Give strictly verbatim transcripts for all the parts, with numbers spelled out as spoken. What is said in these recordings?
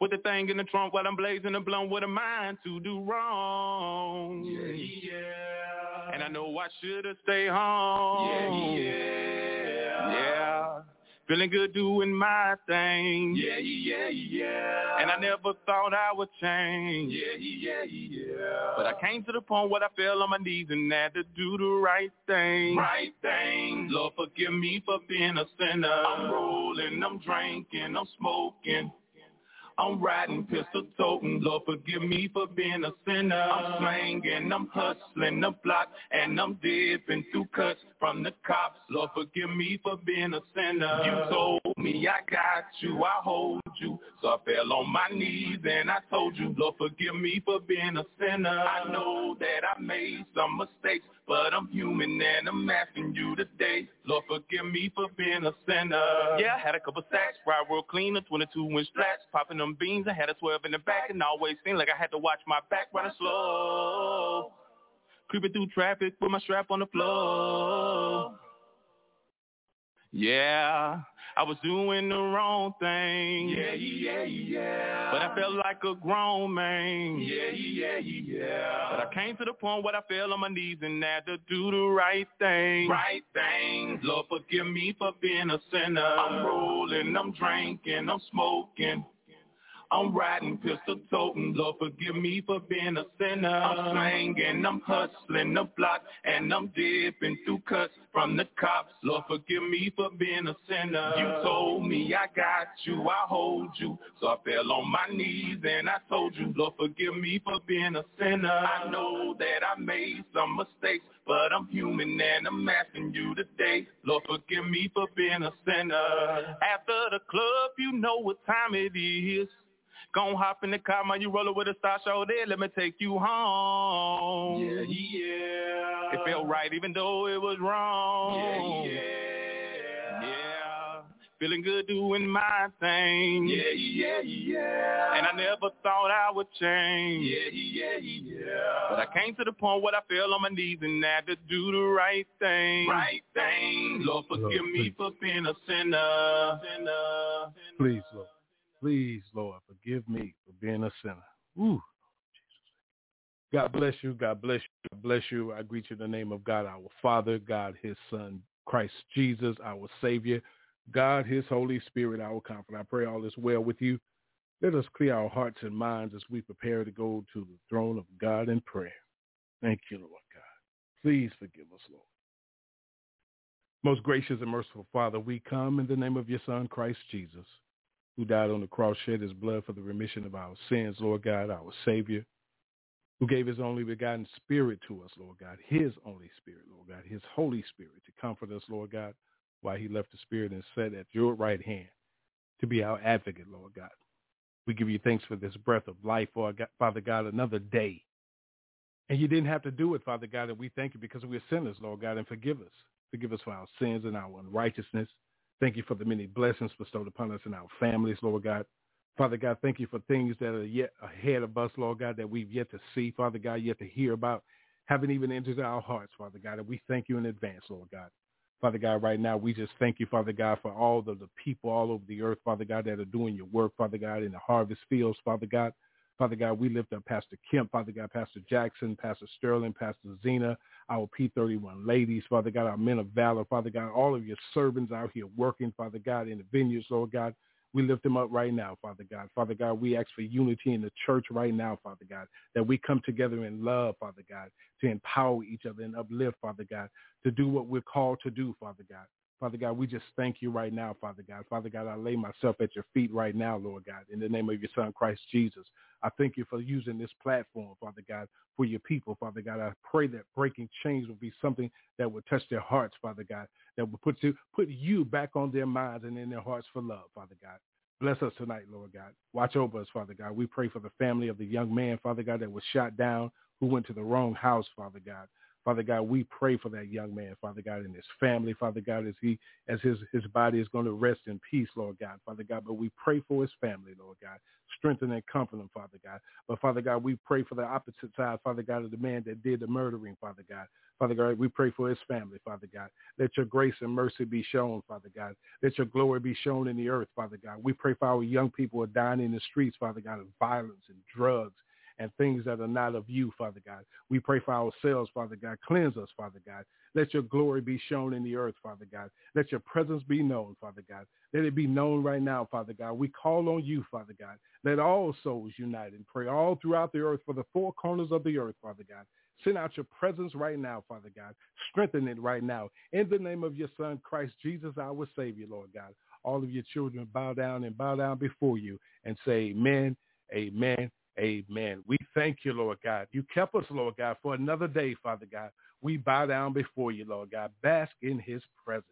with a thing in the trunk while I'm blazing a blunt with a mind to do wrong. Yeah, yeah. And I know I should've stayed home. Yeah, yeah. Yeah. Feeling good doing my thing. Yeah, yeah, yeah. And I never thought I would change. Yeah, yeah, yeah. But I came to the point where I fell on my knees and had to do the right thing. Right thing. Lord, forgive me for being a sinner. I'm rolling, I'm drinking, I'm smoking. I'm riding, pistol toting. Lord, forgive me for being a sinner. I'm slanging, I'm hustling the block, and I'm dipping through cuts from the cops. Lord, forgive me for being a sinner. You told me I got you, I hold you. So I fell on my knees and I told you, Lord, forgive me for being a sinner. I know that I made some mistakes, but I'm human and I'm asking you today, Lord, forgive me for being a sinner. Yeah, I had a couple sacks, ride real clean, a twenty-two inch flats, popping them beans. I had a swerve in the back and always seemed like I had to watch my back, running slow, creeping through traffic with my strap on the floor. Yeah, I was doing the wrong thing. Yeah, yeah, yeah. But I felt like a grown man. Yeah, yeah, yeah. But I came to the point where I fell on my knees and had to do the right thing. Right thing. Lord, forgive me for being a sinner. I'm rolling, I'm drinking, I'm smoking. I'm riding, pistol toting. Lord, forgive me for being a sinner. I'm slanging, I'm hustling the block, and I'm dipping through cuts from the cops. Lord, forgive me for being a sinner. You told me I got you, I hold you. So I fell on my knees and I told you, Lord, forgive me for being a sinner. I know that I made some mistakes, but I'm human and I'm asking you today, Lord, forgive me for being a sinner. After the club, you know what time it is. Gon' hop in the car, man, you rollin' with a star show there, let me take you home. Yeah, yeah. It felt right even though it was wrong. Yeah, yeah. Yeah. Feeling good doing my thing. Yeah, yeah, yeah. And I never thought I would change. Yeah, yeah, yeah. But I came to the point where I fell on my knees and had to do the right thing. Right thing. Lord, forgive Lord, me for being a sinner. Sinner. Please, Lord. Please, Lord, forgive me for being a sinner. Ooh, Jesus. God bless you. God bless you. God bless you. I greet you in the name of God, our Father, God, his Son, Christ Jesus, our Savior, God, his Holy Spirit, our Comforter. I pray all is well with you. Let us clear our hearts and minds as we prepare to go to the throne of God in prayer. Thank you, Lord God. Please forgive us, Lord. Most gracious and merciful Father, we come in the name of your Son, Christ Jesus, who died on the cross, shed his blood for the remission of our sins, Lord God, our Savior, who gave his only begotten Spirit to us, Lord God, his only Spirit, Lord God, his Holy Spirit to comfort us, Lord God, while he left the Spirit and sat at your right hand to be our advocate, Lord God. We give you thanks for this breath of life, Father God, another day. And you didn't have to do it, Father God, and we thank you because we're sinners, Lord God, and forgive us. Forgive us for our sins and our unrighteousness. Thank you for the many blessings bestowed upon us and our families, Lord God. Father God, thank you for things that are yet ahead of us, Lord God, that we've yet to see, Father God, yet to hear about, haven't even entered our hearts, Father God, and we thank you in advance, Lord God. Father God, right now, we just thank you, Father God, for all of the people all over the earth, Father God, that are doing your work, Father God, in the harvest fields, Father God. Father God, we lift up Pastor Kemp, Father God, Pastor Jackson, Pastor Sterling, Pastor Zena, our P thirty-one ladies, Father God, our men of valor, Father God, all of your servants out here working, Father God, in the vineyards, Lord God. We lift them up right now, Father God. Father God, we ask for unity in the church right now, Father God, that we come together in love, Father God, to empower each other and uplift, Father God, to do what we're called to do, Father God. Father God, we just thank you right now, Father God. Father God, I lay myself at your feet right now, Lord God, in the name of your Son, Christ Jesus. I thank you for using this platform, Father God, for your people, Father God. I pray that Breaking Chains will be something that will touch their hearts, Father God, that will put you, put you back on their minds and in their hearts for love, Father God. Bless us tonight, Lord God. Watch over us, Father God. We pray for the family of the young man, Father God, that was shot down, who went to the wrong house, Father God. Father God, we pray for that young man, Father God, and his family, Father God, as he, as his, his body is going to rest in peace, Lord God, Father God. But we pray for his family, Lord God. Strengthen and comfort him, Father God. But, Father God, we pray for the opposite side, Father God, of the man that did the murdering, Father God. Father God, we pray for his family, Father God. Let your grace and mercy be shown, Father God. Let your glory be shown in the earth, Father God. We pray for our young people who are dying in the streets, Father God, of violence and drugs and things that are not of you, Father God. We pray for ourselves, Father God. Cleanse us, Father God. Let your glory be shown in the earth, Father God. Let your presence be known, Father God. Let it be known right now, Father God. We call on you, Father God. Let all souls unite and pray all throughout the earth for the four corners of the earth, Father God. Send out your presence right now, Father God. Strengthen it right now. In the name of your Son, Christ Jesus, our Savior, Lord God. All of your children bow down and bow down before you and say amen, amen, amen. We thank you, Lord God. You kept us, Lord God, for another day, Father God. We bow down before you, Lord God. Bask in his presence.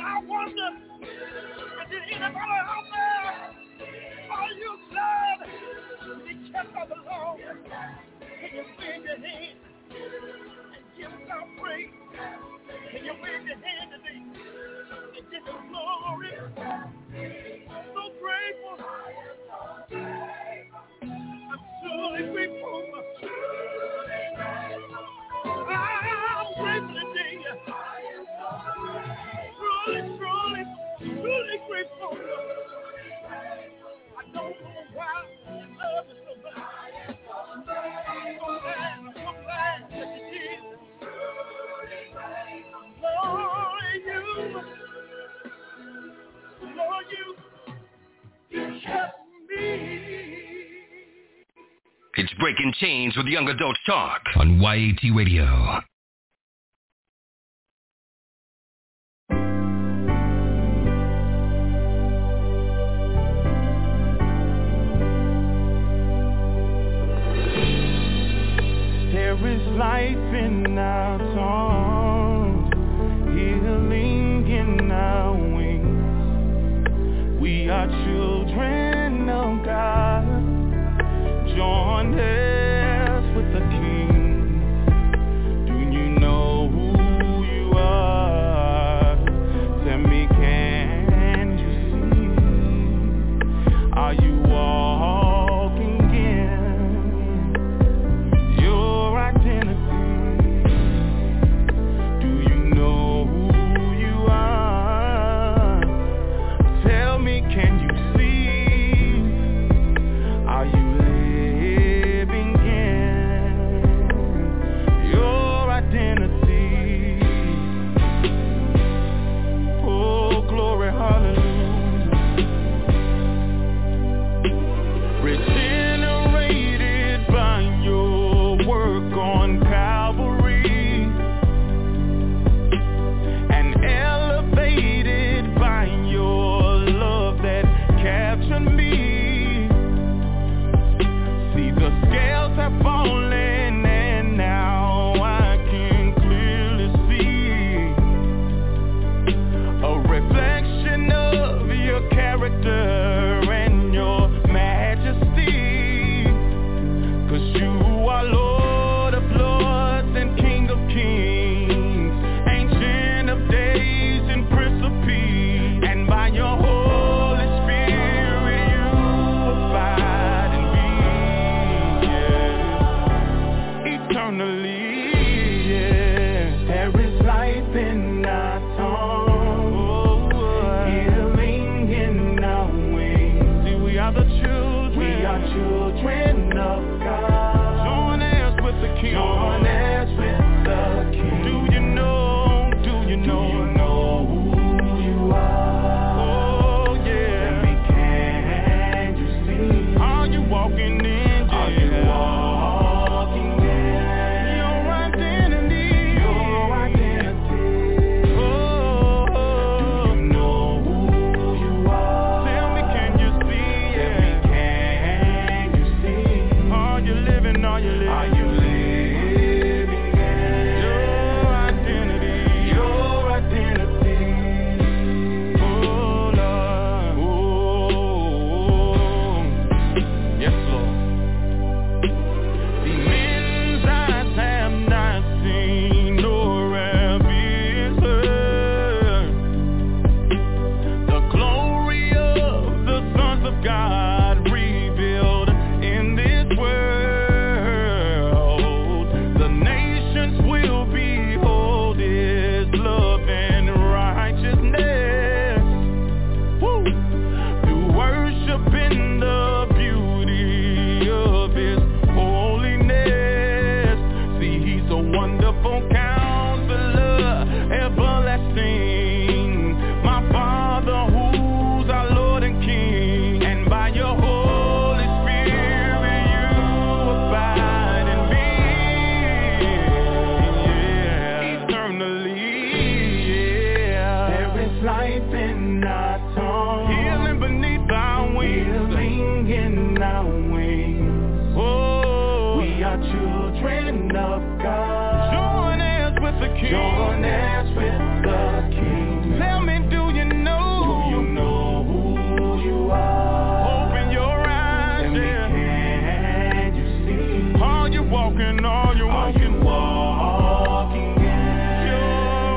I Breaking Chains with Young Adults Talk on Y A T Radio. There is life in our songs, healing in our wings. We are children of God, join us with the King. Do you know who you are? Tell me, can you see? Are you all? Your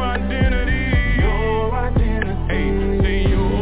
identity, your identity, your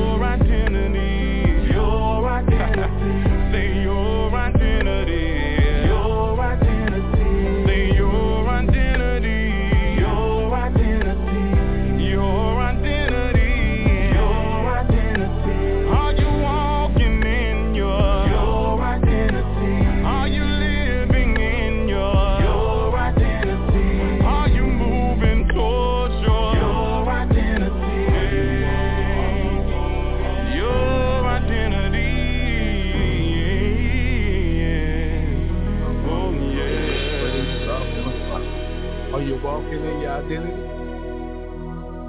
identity?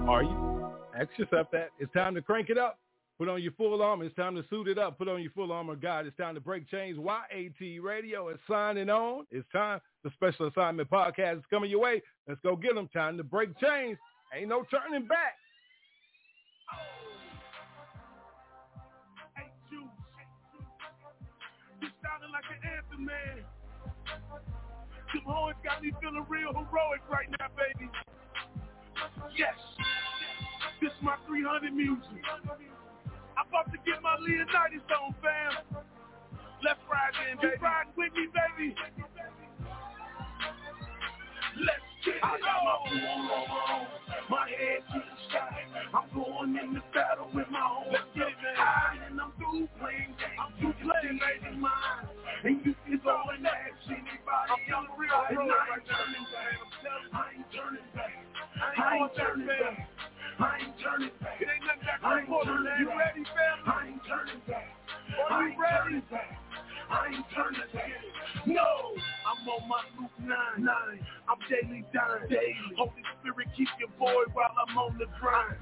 Are you? Ask yourself that. It's time to crank it up. Put on your full armor. It's time to suit it up. Put on your full armor, God. It's time to break chains. Y A T Radio is signing on. It's time. The Special Assignment Podcast is coming your way. Let's go get them. Time to break chains. Ain't no turning back. Hey, you. You sounding like an anthem, man. Them horns got me feeling real heroic right now, baby. Yes. This is my three hundred music. I'm about to get my Leonidas on, fam. Let's ride in, baby. You riding with me, baby. Let's get it. I got my full armor on, my head to the sky. I'm going in the battle with my own. Let's get it, man. High and I'm through playing games. I'm through playing games in mine. And you can go and ask anybody. I'm the real hero right now. I ain't turning back. I ain't turning back. I ain't turning back. It ain't nothing that I ain't turning back. You ready, fam? I ain't turning back. Are you ready? I ain't turning back. No, I'm on my Luke nine. nine. I'm daily dying. Daily. Holy Spirit, keep your boy while I'm on the grind.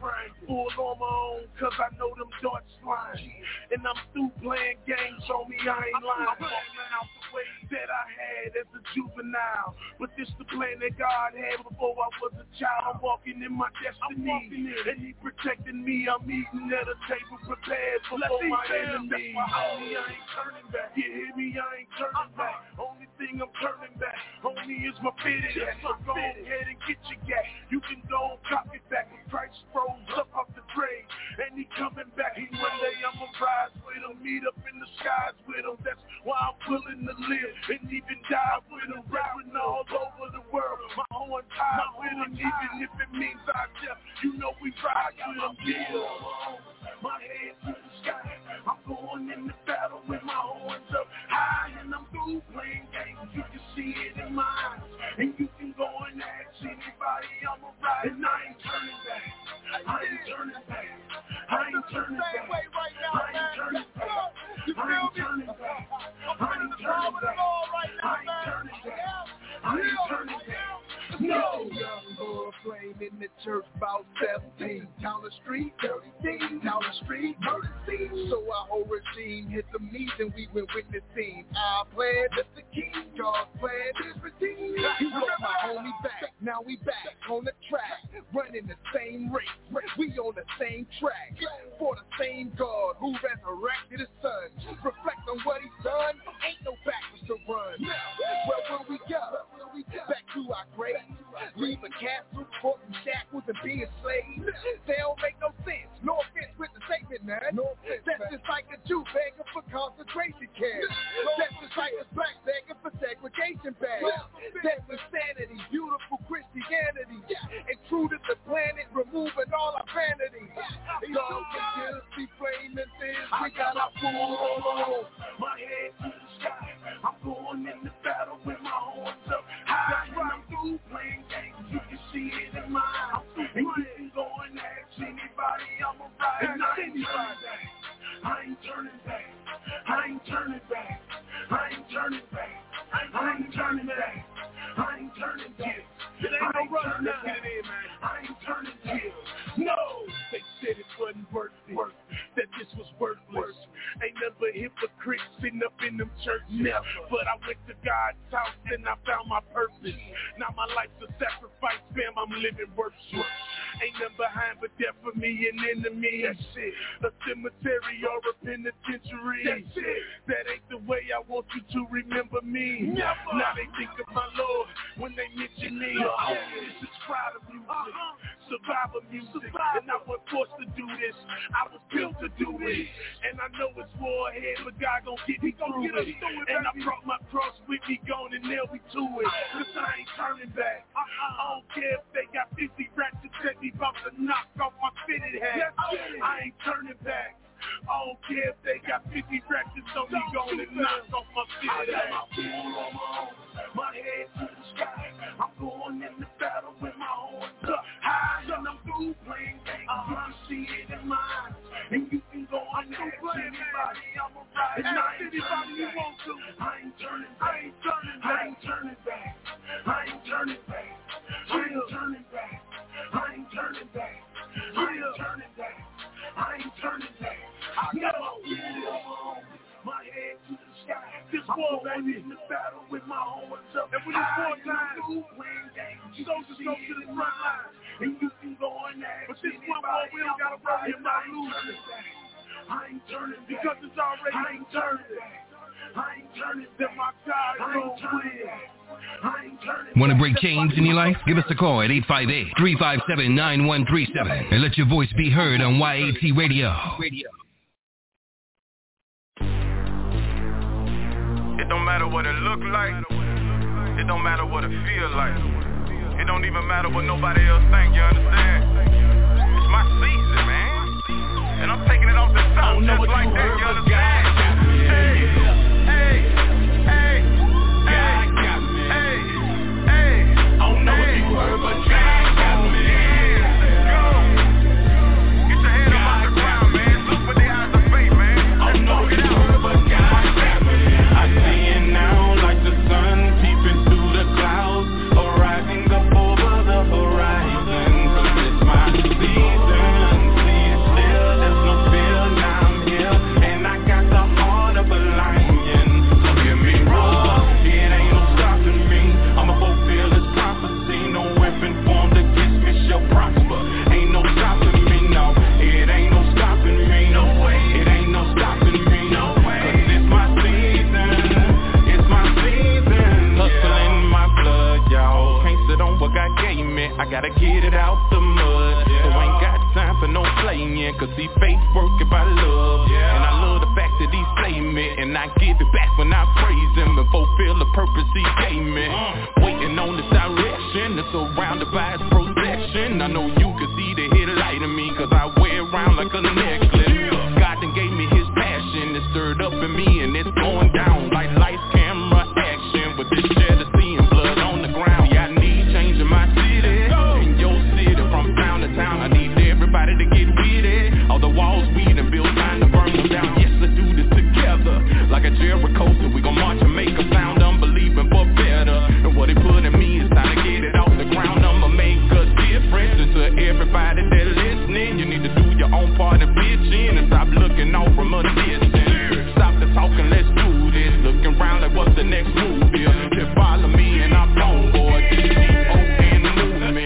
Full on my own, cause I know them darts flying. And I'm through playing games, homie, I ain't lying. I'm falling out the way that I had as a juvenile. But this the plan that God had before I was a child. I'm walking in my destiny. I'm and He protecting me. I'm eating at a table prepared for my enemies. Homie, I ain't turning back. You hear me? I ain't turning uh-huh. back. Only thing I'm turning back, homie, is my fitted. So go ahead and get your gas. You can go and cop it back. When Christ rose up off the grave, and He coming back. He one day I'ma rise with Him, meet up in the skies with Him. That's why I'm willing to live and even die with Him. Rapping all over the world, my own time with Him, even if it means I death. You know we ride with Him. Yeah. My head to the sky. I'm going in the battle with my horns up high, and I'm through playing games. You can see it in my eyes, and you can go and ask anybody. I'm a ride, and I ain't turning back. I ain't turning back. I ain't turning back. I ain't turning back. I ain't turning back. I ain't turning back. I ain't turning back. I ain't turning back. No. Young boy playing in the church about seventeen. Down the street, dirty things. Down the street, murder scene. So our whole regime hit the meat and we went with the team. I played with the king, y'all played this routine. You got my homie back, now we back on the track. Running the same race, we on the same track. For the same God who resurrected His Son. Reflect on what He's done, ain't no backwards to run. Where will we go? Back to our grave. Leave a castle, caught in shackles, and being slaves. They don't make no sense. No offense with the statement, man. No offense, that's man. Just like a Jew begging for concentration camps. No, that's no, just no, like a black begging for segregation bags. No, that's insanity, beautiful Christianity, yeah. Intruding the planet, removing all our vanity. These don't get be flaming things. I got my full on, my head to the sky. I'm going in the battle with my horns up high. Right. I'm through playing games, you can see it in my eyes. And you can go and ask anybody, I'm a ride. And I ain't turning back. I ain't turning back. I ain't turning back. I ain't turning back. I ain't turning back. I ain't turning back. It ain't no rush now. Get it in, man. I ain't turning back. No. They said it wasn't worth it. That this was worthless. Ain't never hypocrites sitting up in them churches. Never. But I went to God's house and I found my purpose. Now my life's a sacrifice, fam. I'm living worship. Ain't nothing behind but death for me, an enemy. That's it. A cemetery or a penitentiary. That's it. That ain't the way I want you to remember me. Never. Now they think of my Lord when they mention me. No. Oh, this is pride of music, uh-huh. Survivor music. Survivor. And I was forced to do this. I was built to do it. And I know it's war ahead, but God gon' get me through it. Through it. And I brought my cross with me, gone and nailed me to it. Cause I ain't turning back. I, I don't care if they got fifty ratchets at me, about to knock off my fitted hat. I ain't turning back. I don't care if they got fifty ratchets on me, gone and knock off my fitted hat. I got my full armor on, my head to the sky. I'm going in the battle with my horns up high. And I'm through playing games. You can see it in my eyes. And you can go and ask anybody, I'm a ride. And I ain't turning back. I ain't turning back. I ain't turning back. I ain't turning back. I ain't turning back. turning back. I ain't turning back. I ain't turning back. I got my feet on, my head to the sky. This war I'm in the battle with my own self. And when this war dies, you don't just go to the front lines and you can go on that. But this one war we don't got to worry about losing. I ain't turning back. Because it's already I ain't turning back. I ain't turning back. My God, I ain't turning back. Want to break chains in your life? Give us a call at eight five eight, three five seven, nine one three seven and let your voice be heard on Y A T Radio. It don't matter what it look like. It don't matter what it feel like. It don't even matter what nobody else think, you understand? It's my season, man. And I'm taking it off the top just like that, you understand? Hey, hey. I gotta get it out the mud, yeah. So I ain't got time for no playing, cause see faith work if I love, yeah. And I love the fact that he saved me, and I give it back when I praise him and fulfill the purpose he gave me. mm. Waiting on this direction, it's surrounded by his protection. I know you can see the hit light in me, cause I wear around like a necklace, yeah. God done gave me his passion, it stirred up in me and it's going down like lights, camera, action. With this jealousy and blood on the ground, yeah, I need changing my city. I need everybody to get with it. All the walls we done built, time to burn them down. Yes, let's do this together. Like a Jericho, so we gon' march and make a sound. I'm believing for better. And what they put in me is time to get it off the ground. I'ma make a difference. And to everybody that listening, you need to do your own part of bitching. And stop looking off from a distance. Stop the talking, let's do this. Looking around like what's the next move here. Just follow me and I'm on board. G O N movement.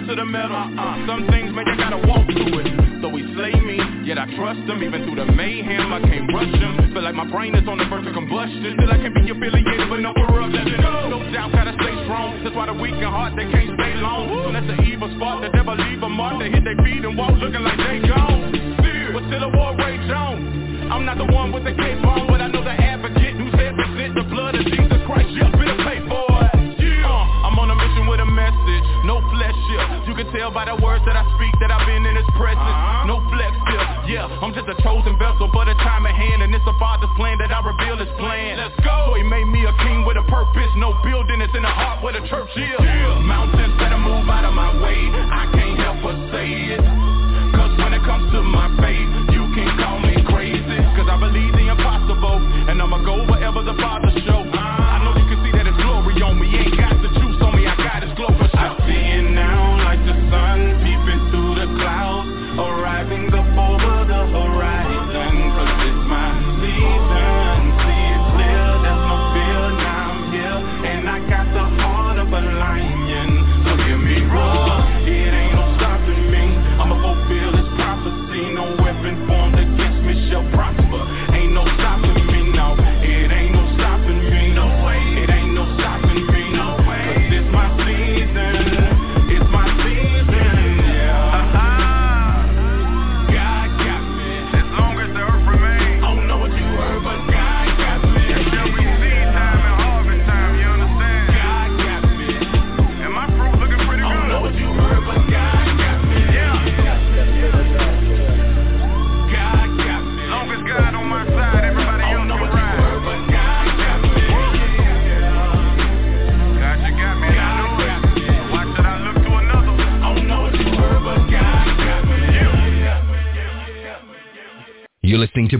To the metal. Uh-uh. Some things, man, you gotta walk through it. So he slay me, yet I trust him. Even through the mayhem, I can't rush him. Feel like my brain is on the verge of combustion. Still I can't be affiliated with no corruption. No doubt, gotta stay strong. That's why the weak and heart, they can't stay long. Ooh. That's the evil spot, the devil leave a mark. They hit their feet and walk looking like they gone. But still a war rage on. I'm not the one with the case bomb, but I know the advocate who says present the blood of Jesus Christ. Yeah, better pay for it. With a message, no flesh here. You can tell by the words that I speak that I've been in his presence. uh-huh. No flex here, yeah, I'm just a chosen vessel for the time at hand. And it's the Father's plan that I reveal his plan. Let's go, so he made me a king with a purpose. No building, it's in the heart where the church is, yeah. Mountains better move out of my way. I can't help but say it, cause when it comes to my faith, you can call me crazy, cause I believe the impossible. And I'ma go wherever the Father show. uh-huh. I know you can see that it's glory on me. Ain't got the juice on me, I got his glow for sure. I see it now like the sun peeping through the clouds, arriving up over the horizon. Cause it's my season, see it clear, there's no fear, now I'm here. And I got the heart of a lion.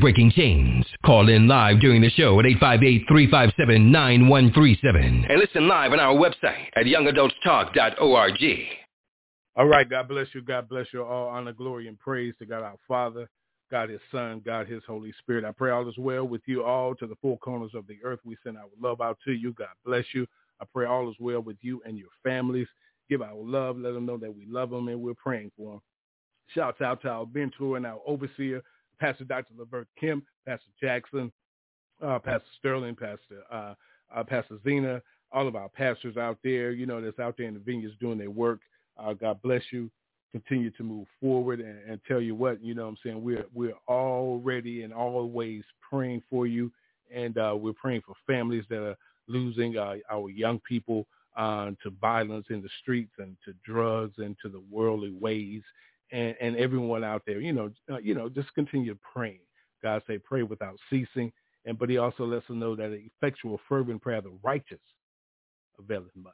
Breaking Chains. Call in live during the show at eight five eight, three five seven, nine one three seven. And listen live on our website at young adults talk dot org. All right, God bless you. God bless you all. Honor, glory, and praise to God our Father, God his Son, God his Holy Spirit. I pray all is well with you all to the four corners of the earth. We send our love out to you. God bless you. I pray all is well with you and your families. Give our love. Let them know that we love them and we're praying for them. Shouts out to our mentor and our overseer, Pastor Doctor LaVert Kemp, Pastor Jackson, uh, Pastor Sterling, Pastor uh, uh, Pastor Zena, all of our pastors out there, you know, that's out there in the vineyards doing their work. Uh, God bless you. Continue to move forward and, and tell you what, you know what I'm saying, we're, we're already and always praying for you, and uh, we're praying for families that are losing uh, our young people uh, to violence in the streets and to drugs and to the worldly ways. And, and everyone out there, you know, uh, you know, just continue praying. God say, pray without ceasing. And but he also lets us know that an effectual, fervent prayer of the righteous availeth much.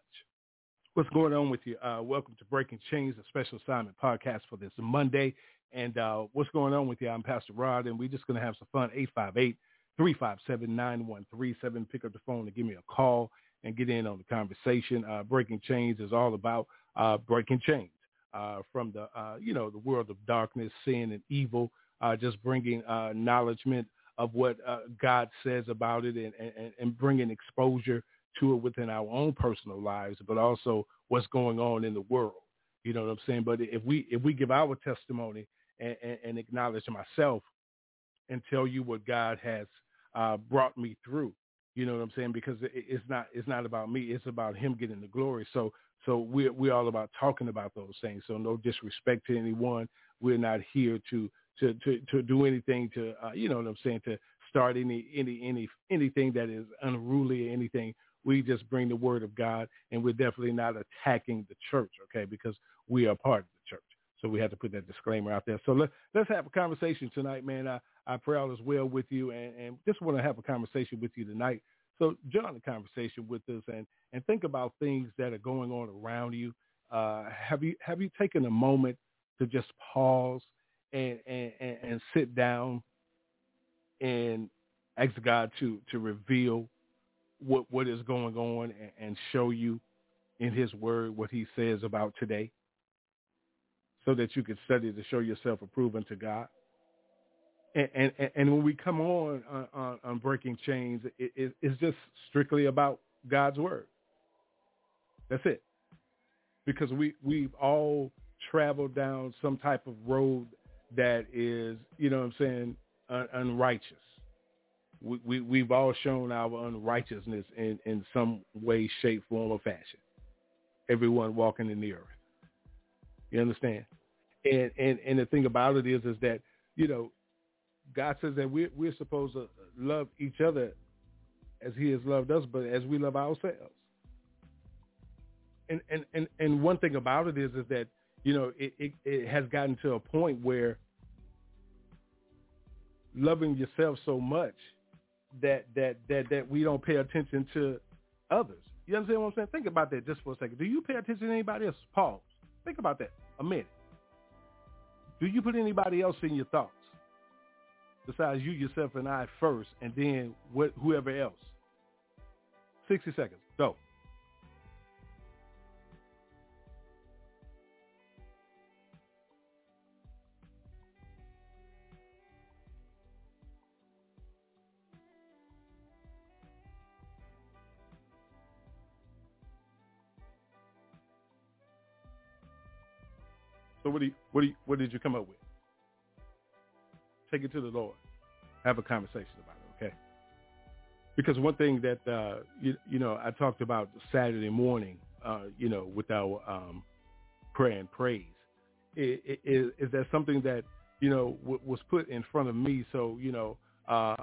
What's going on with you? Uh, welcome to Breaking Chains, a special assignment podcast for this Monday. And uh, what's going on with you? I'm Pastor Rod, and we're just going to have some fun. eight five eight, three five seven, nine one three seven. Pick up the phone and give me a call and get in on the conversation. Uh, Breaking Chains is all about uh, breaking chains. Uh, from the, uh, you know, the world of darkness, sin, and evil, uh, just bringing uh, acknowledgement of what uh, God says about it and, and, and bringing exposure to it within our own personal lives, but also what's going on in the world. You know what I'm saying? But if we if we give our testimony and, and, and acknowledge myself and tell you what God has uh, brought me through, you know what I'm saying? Because it, it's not it's not about me. It's about him getting the glory. So So we're, we're all about talking about those things. So no disrespect to anyone. We're not here to to, to, to do anything to, uh, you know what I'm saying, to start any any any anything that is unruly or anything. We just bring the word of God, and we're definitely not attacking the church, okay, because we are part of the church. So we have to put that disclaimer out there. So let, let's have a conversation tonight, man. I, I pray all is well with you, and, and just want to have a conversation with you tonight. So join the conversation with us and, and think about things that are going on around you. Uh, have you have you taken a moment to just pause and and, and sit down and ask God to, to reveal what what is going on and, and show you in his word what he says about today so that you can study to show yourself approved unto God? And, and and when we come on on, on Breaking Chains, it, it, it's just strictly about God's word. That's it. Because we, we've all traveled down some type of road that is, you know what I'm saying, un- unrighteous. We, we, we've all shown our unrighteousness in, in some way, shape, form, or fashion. Everyone walking in the earth. You understand? And, and, and the thing about it is, is that, you know, God says that we're, we're supposed to love each other as he has loved us, but as we love ourselves. And and, and, and one thing about it is, is that, you know, it, it, it has gotten to a point where loving yourself so much that, that, that, that we don't pay attention to others. You understand what I'm saying? Think about that just for a second. Do you pay attention to anybody else? Pause. Think about that a minute. Do you put anybody else in your thoughts? Besides you, yourself, and I first, and then what, whoever else. sixty seconds. Go. So what do you, what do you, what did you come up with? Take it to the Lord. Have a conversation about it, okay? Because one thing that, uh, you, you know, I talked about Saturday morning, uh, you know, with our um, prayer and praise, is it, it, it, that something that, you know, w- was put in front of me. So, you know, uh,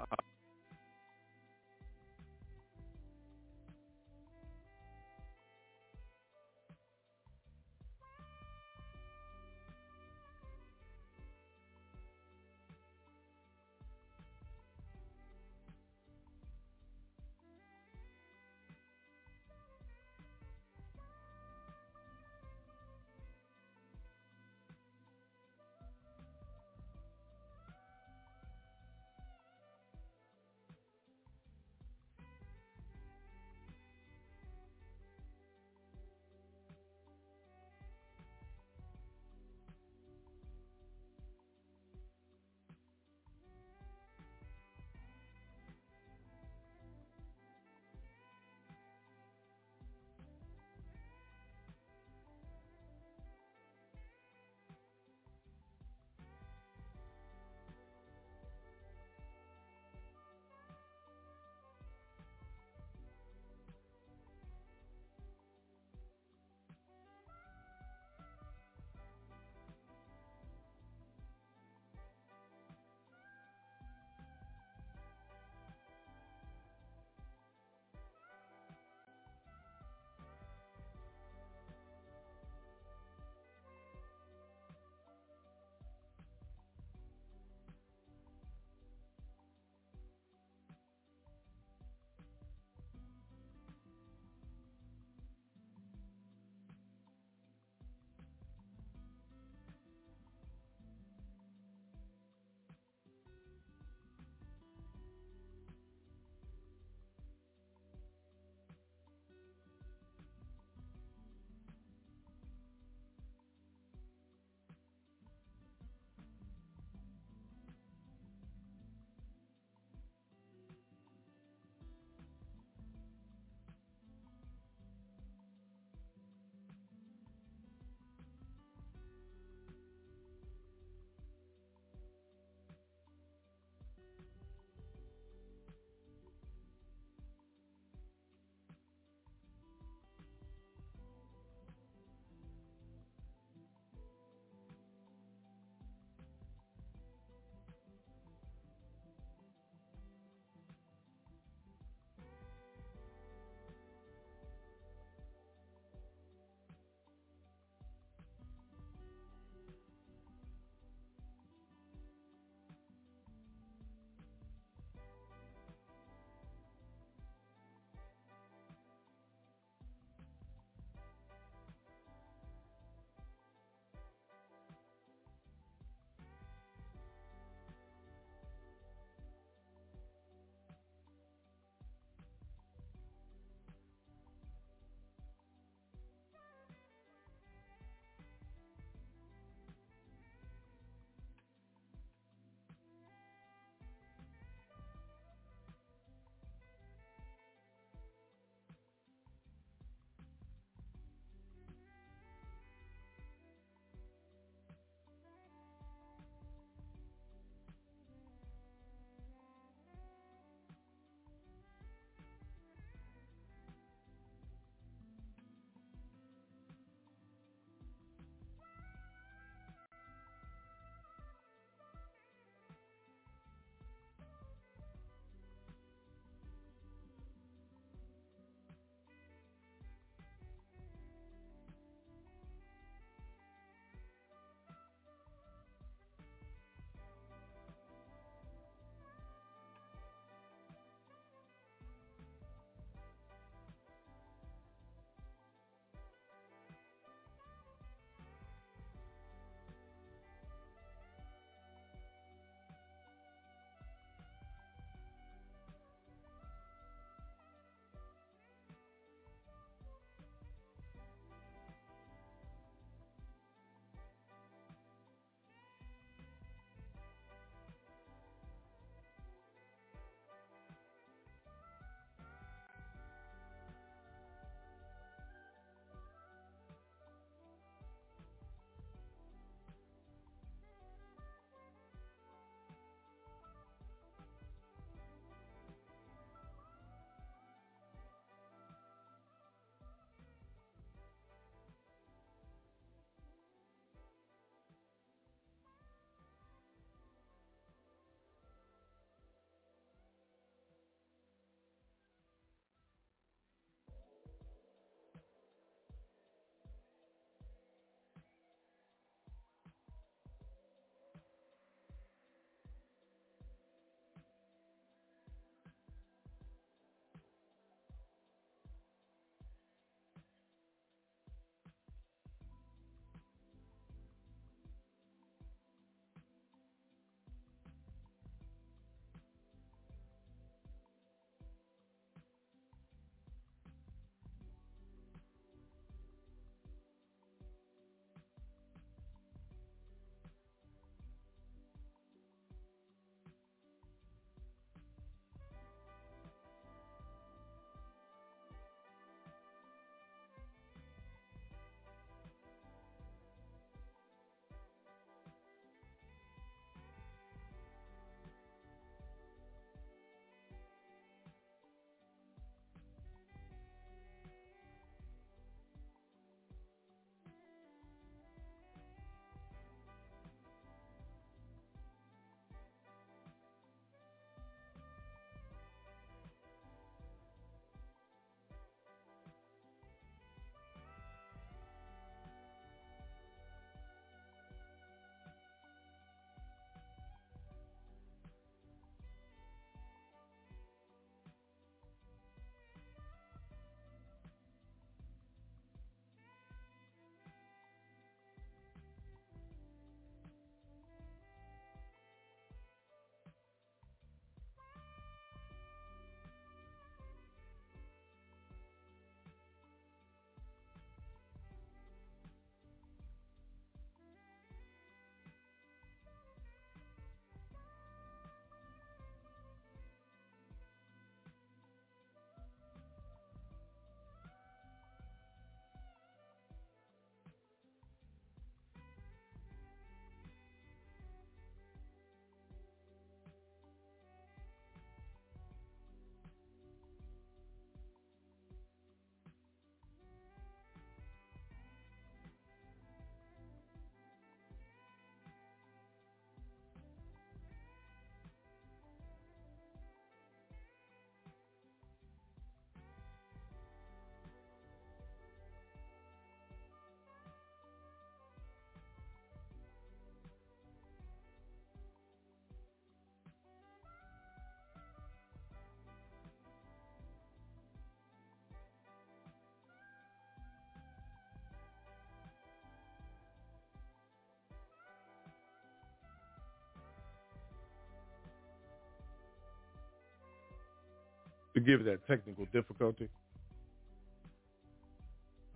Forgive that technical difficulty.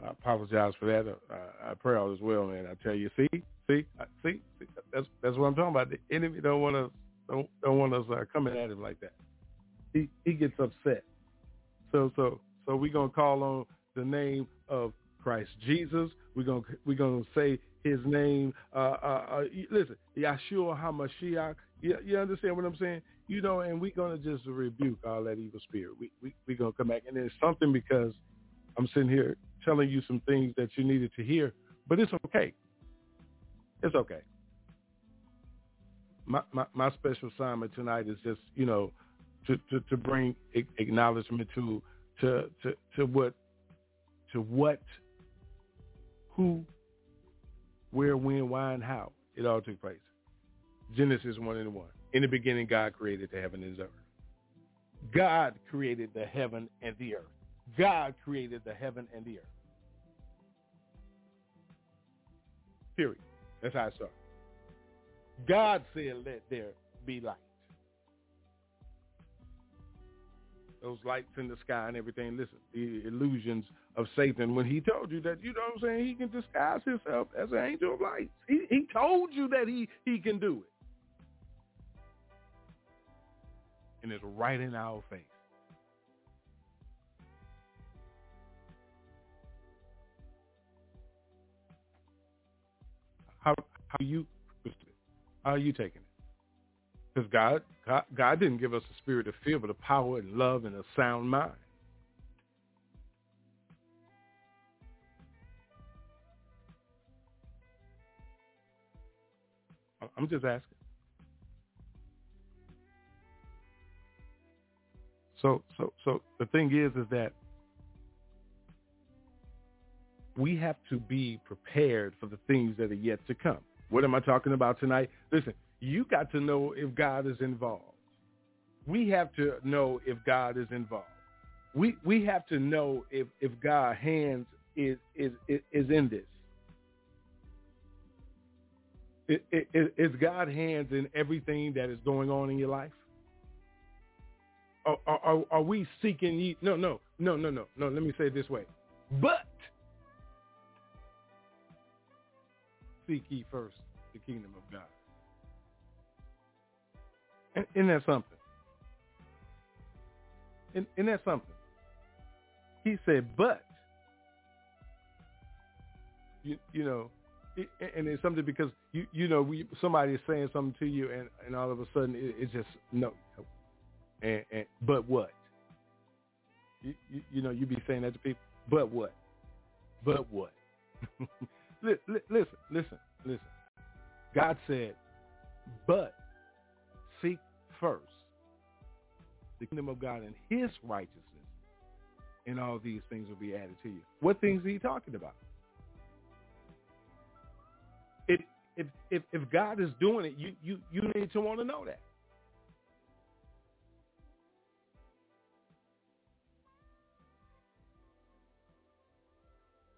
I apologize for that. I, I pray all is well, man. I tell you, see, see, see, see that's that's what I'm talking about. The enemy don't want us don't don't want us uh, coming at him like that. He he gets upset. So so so we're gonna call on the name of Christ Jesus. We're gonna we're gonna say his name. Uh, uh, uh, listen, Yahshua HaMashiach. You, you understand what I'm saying? You know, and we're gonna just rebuke all that evil spirit. We we we gonna come back, and it's something because I'm sitting here telling you some things that you needed to hear, but it's okay. It's okay. My my, my special assignment tonight is just, you know, to, to, to bring acknowledgement to to to to what to what who, where, when, why, and how it all took place. Genesis one and one. In the beginning, God created the heaven and the earth. God created the heaven and the earth. God created the heaven and the earth. Period. That's how I start. God said, "Let there be light." Those lights in the sky and everything. Listen, the illusions of Satan. When he told you that, you know what I'm saying, he can disguise himself as an angel of light. He, he told you that he, he can do it. And it's right in our face. How how you how are you taking it? Because God, God God didn't give us a spirit of fear, but a power and love and a sound mind. I'm just asking. So so so the thing is is that we have to be prepared for the things that are yet to come. What am I talking about tonight? Listen, you got to know if God is involved. We have to know if God is involved. We we have to know if, if God's hands is is is in this. Is, is, is God's hands in everything that is going on in your life? Are, are, are we seeking ye? No, no, no, no, no, no. Let me say it this way. But seek ye first the kingdom of God. And, and that's something. And, and that's something. He said, but, you, you know, it, and it's something because, you you know, we, somebody is saying something to you and, and all of a sudden it, it's just, no. And, and but what? You, you, you know, you be saying that to people, but what? But what? Listen, listen, listen. God said, but seek first the kingdom of God and his righteousness, and all these things will be added to you. What things are you talking about? If if if, if God is doing it, you, you, you need to want to know that.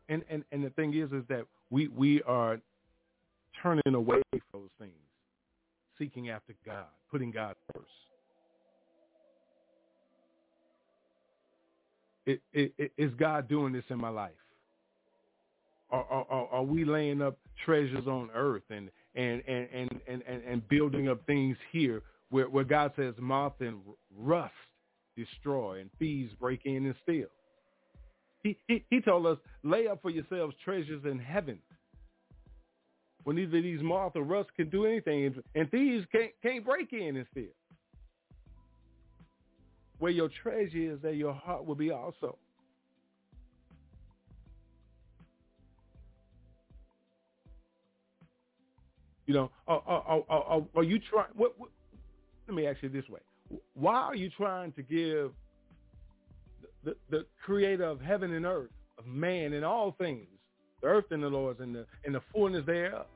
And, and and the thing is is that we, we are turning away from those things, seeking after God, putting God first. It, it, it, is God doing this in my life? Are, are, are we laying up treasures on earth and and and, and, and, and, and building up things here where, where God says moth and rust destroy and thieves break in and steal? He, he he told us, lay up for yourselves treasures in heaven, when neither these moth or rust can do anything, and, and thieves can't can't break in and steal. Where your treasure is, there your heart will be also. You know, are, are, are, are, are you trying? What, what? Let me ask you this way: why are you trying to give The, the creator of heaven and earth, of man and all things, the earth and the Lord's and the and the fullness thereof?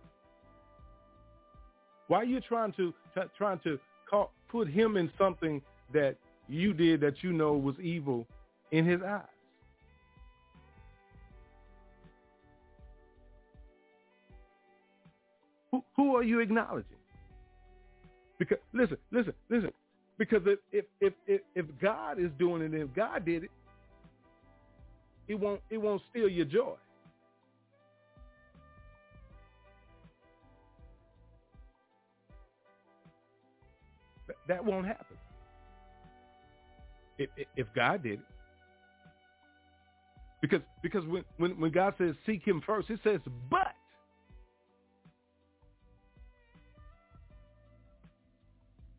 Why are you trying to t- trying to call, put him in something that you did that you know was evil in his eyes? Who, who are you acknowledging? Because listen, listen, listen. Because if if, if if if God is doing it, if God did it, it won't it won't steal your joy. Th- that won't happen. If, if if God did it, because because when when when God says seek Him first, it says but.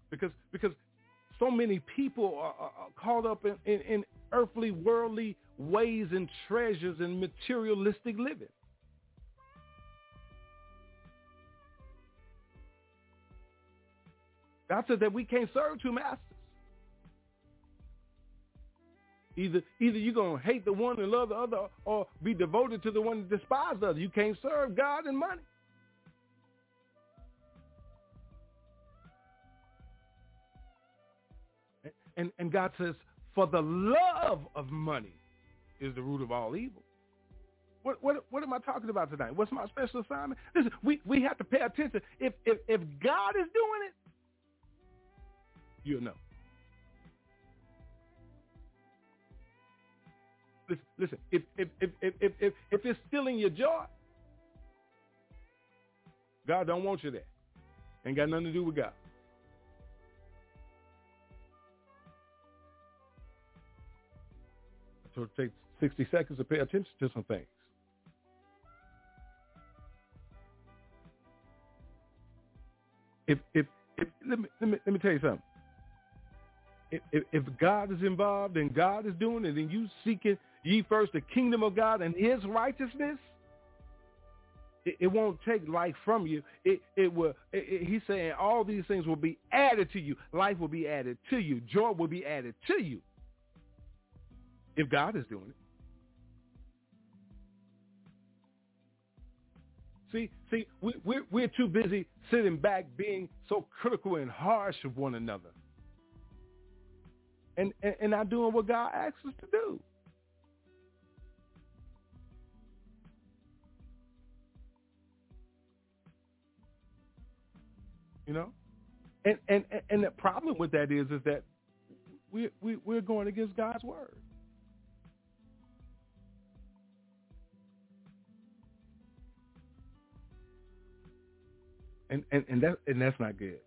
Because because. So many people are, are, are caught up in, in, in earthly, worldly ways and treasures and materialistic living. God said that we can't serve two masters. Either either you're going to hate the one and love the other, or be devoted to the one and despise the other. You can't serve God and money. And, and God says, for the love of money is the root of all evil. What what what am I talking about tonight? What's my special assignment? Listen, we, we have to pay attention. If, if if God is doing it, you'll know. Listen, listen if, if, if, if, if, if, if it's stealing your joy, God don't want you there. Ain't got nothing to do with God. So it takes sixty seconds to pay attention to some things. If if, if let me let me let me tell you something. If, if if God is involved and God is doing it, and you seeking ye first the kingdom of God and His righteousness, it, it won't take life from you. It it will. It, it, he's saying all these things will be added to you. Life will be added to you. Joy will be added to you. If God is doing it. See, see, we, we're, we're too busy sitting back being so critical and harsh of one another. And, and, and not doing what God asks us to do. You know? And, and, and the problem with that is, is that we, we, we're going against God's word. And, and and that and that's not good.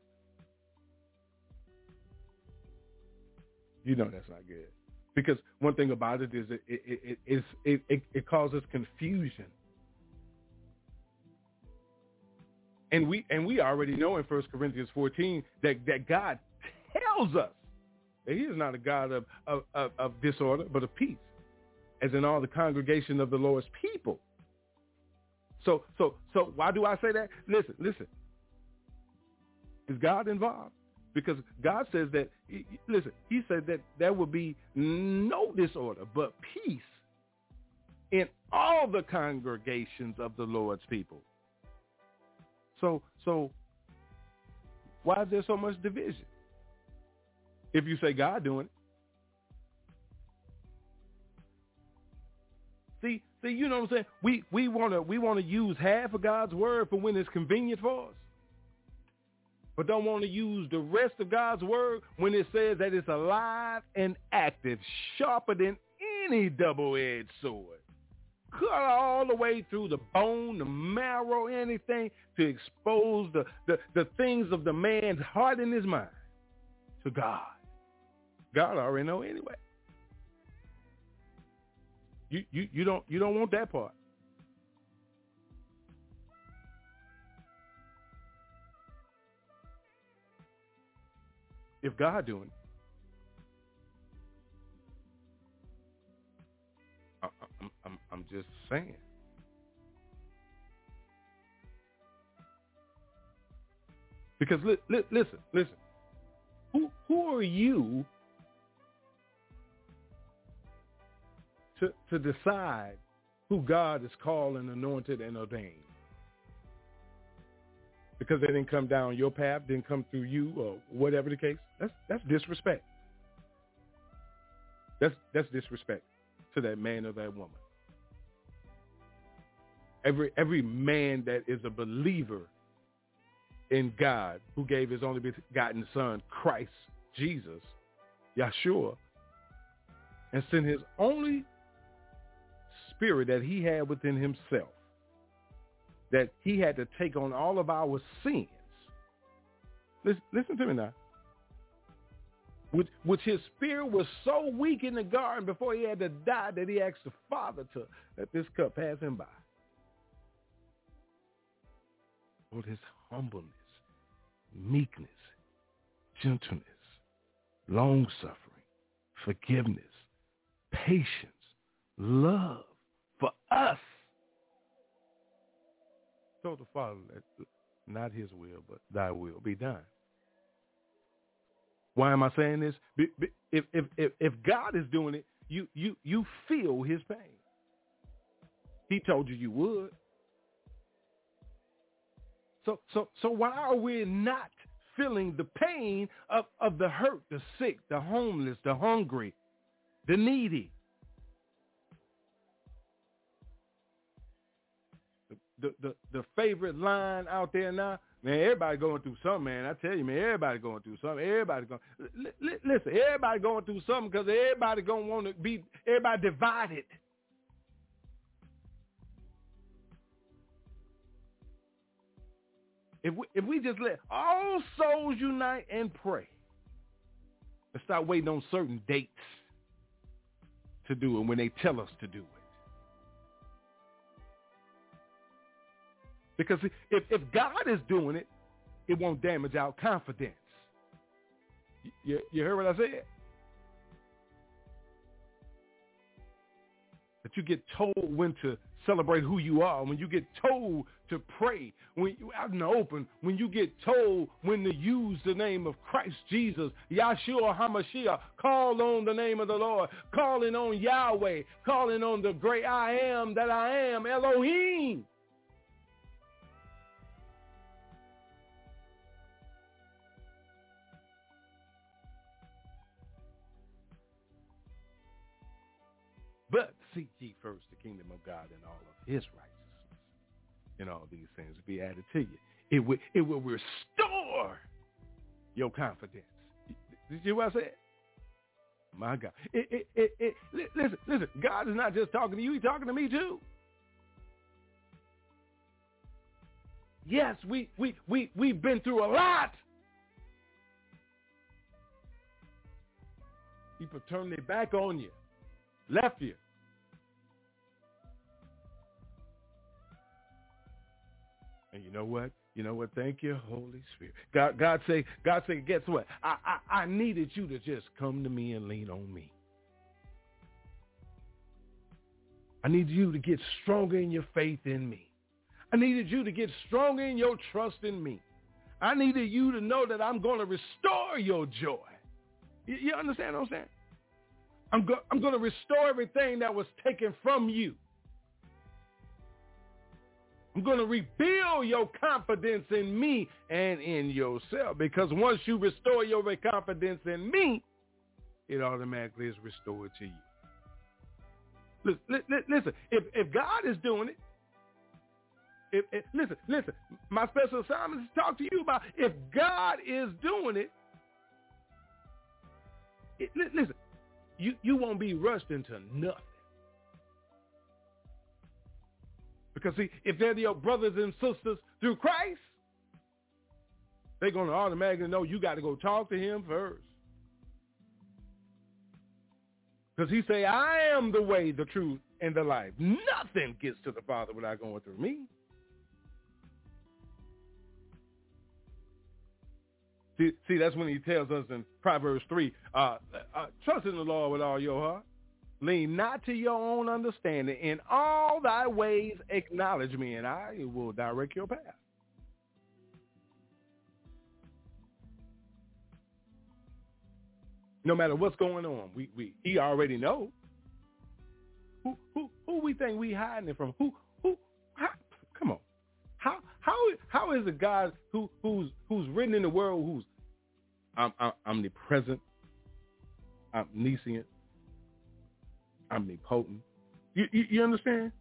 You know that's not good, because one thing about it is it it it it, it, it causes confusion. And we and we already know in First Corinthians fourteen that, that God tells us that He is not a God of, of, of, of disorder, but of peace, as in all the congregation of the Lord's people. So so so why do I say that? Listen listen. Is God involved? Because God says that, listen, He said that there will be no disorder, but peace in all the congregations of the Lord's people. So, so why is there so much division? If you say God doing it. See, see, you know what I'm saying? We we want to we want to use half of God's word for when it's convenient for us. But don't want to use the rest of God's word when it says that it's alive and active, sharper than any double-edged sword. Cut all the way through the bone, the marrow, anything to expose the, the, the things of the man's heart and his mind to God. God already know anyway. You, you you don't you don't want that part. If God doing it, I, I'm, I'm I'm just saying. Because li- li- listen, listen. Who who are you? To, to decide who God is called and anointed and ordained, because they didn't come down your path, didn't come through you, or whatever the case. That's that's disrespect. That's that's disrespect to that man or that woman. Every every man that is a believer in God, who gave His only begotten Son, Christ Jesus, Yahshua, and sent his only spirit that he had within himself, that he had to take on all of our sins. Listen, listen to me now. Which, which his spirit was so weak in the garden before he had to die that he asked the Father to let this cup pass him by. Lord, his humbleness, meekness, gentleness, long-suffering, forgiveness, patience, love for us. So the Father, not his will, but thy will be done. Why am I saying this? If, if, if, if God is doing it, you, you, you feel his pain. He told you you would. So, so, so why are we not feeling the pain of, of the hurt, the sick, the homeless, the hungry, the needy? The, the, the favorite line out there now, man, everybody going through something, man. I tell you, man, everybody going through something. Everybody going, li- li- listen, everybody going through something because everybody going to want to be, everybody divided. If we, if we just let all souls unite and pray, and start waiting on certain dates to do it when they tell us to do it. Because if, if God is doing it, it won't damage our confidence. You, you heard what I said? That you get told when to celebrate who you are, when you get told to pray, when you out in the open, when you get told when to use the name of Christ Jesus, Yahshua HaMashiach, call on the name of the Lord, calling on Yahweh, calling on the great I am that I am, Elohim. But seek ye first the kingdom of God and all of his righteousness, and all these things will be added to you. It will, it will restore your confidence. Did you hear what I said? My God. It, it, it, it, listen, listen, God is not just talking to you. He's talking to me too. Yes, we, we, we, we've been through a lot. People turn their back on you. Left you. And you know what? You know what? Thank you, Holy Spirit. God, God say, God say, guess what? I, I, I needed you to just come to me and lean on me. I need you to get stronger in your faith in me. I needed you to get stronger in your trust in me. I needed you to know that I'm going to restore your joy. You, you understand what I'm saying? I'm, go- I'm going to restore everything that was taken from you. I'm going to rebuild your confidence in me and in yourself, because once you restore your confidence in me, it automatically is restored to you. Listen, listen if, if God is doing it, if, if, listen, listen, my special assignment is to talk to you about if God is doing it, it listen, You you won't be rushed into nothing. Because see, if they're your brothers and sisters through Christ, they're going to automatically know you got to go talk to him first. Because he say, I am the way, the truth, and the life. Nothing gets to the Father without going through me. See, see, that's when he tells us in Proverbs three, uh, uh, trust in the Lord with all your heart. Lean not to your own understanding. In all thy ways acknowledge me, and I will direct your path. No matter what's going on, we, we he already knows. Who who who we think we hiding it from? Who who? How, come on. How how how is a God who who's who's written in the world, who's um, um, omnipresent, omniscient, omnipotent? You, you you understand?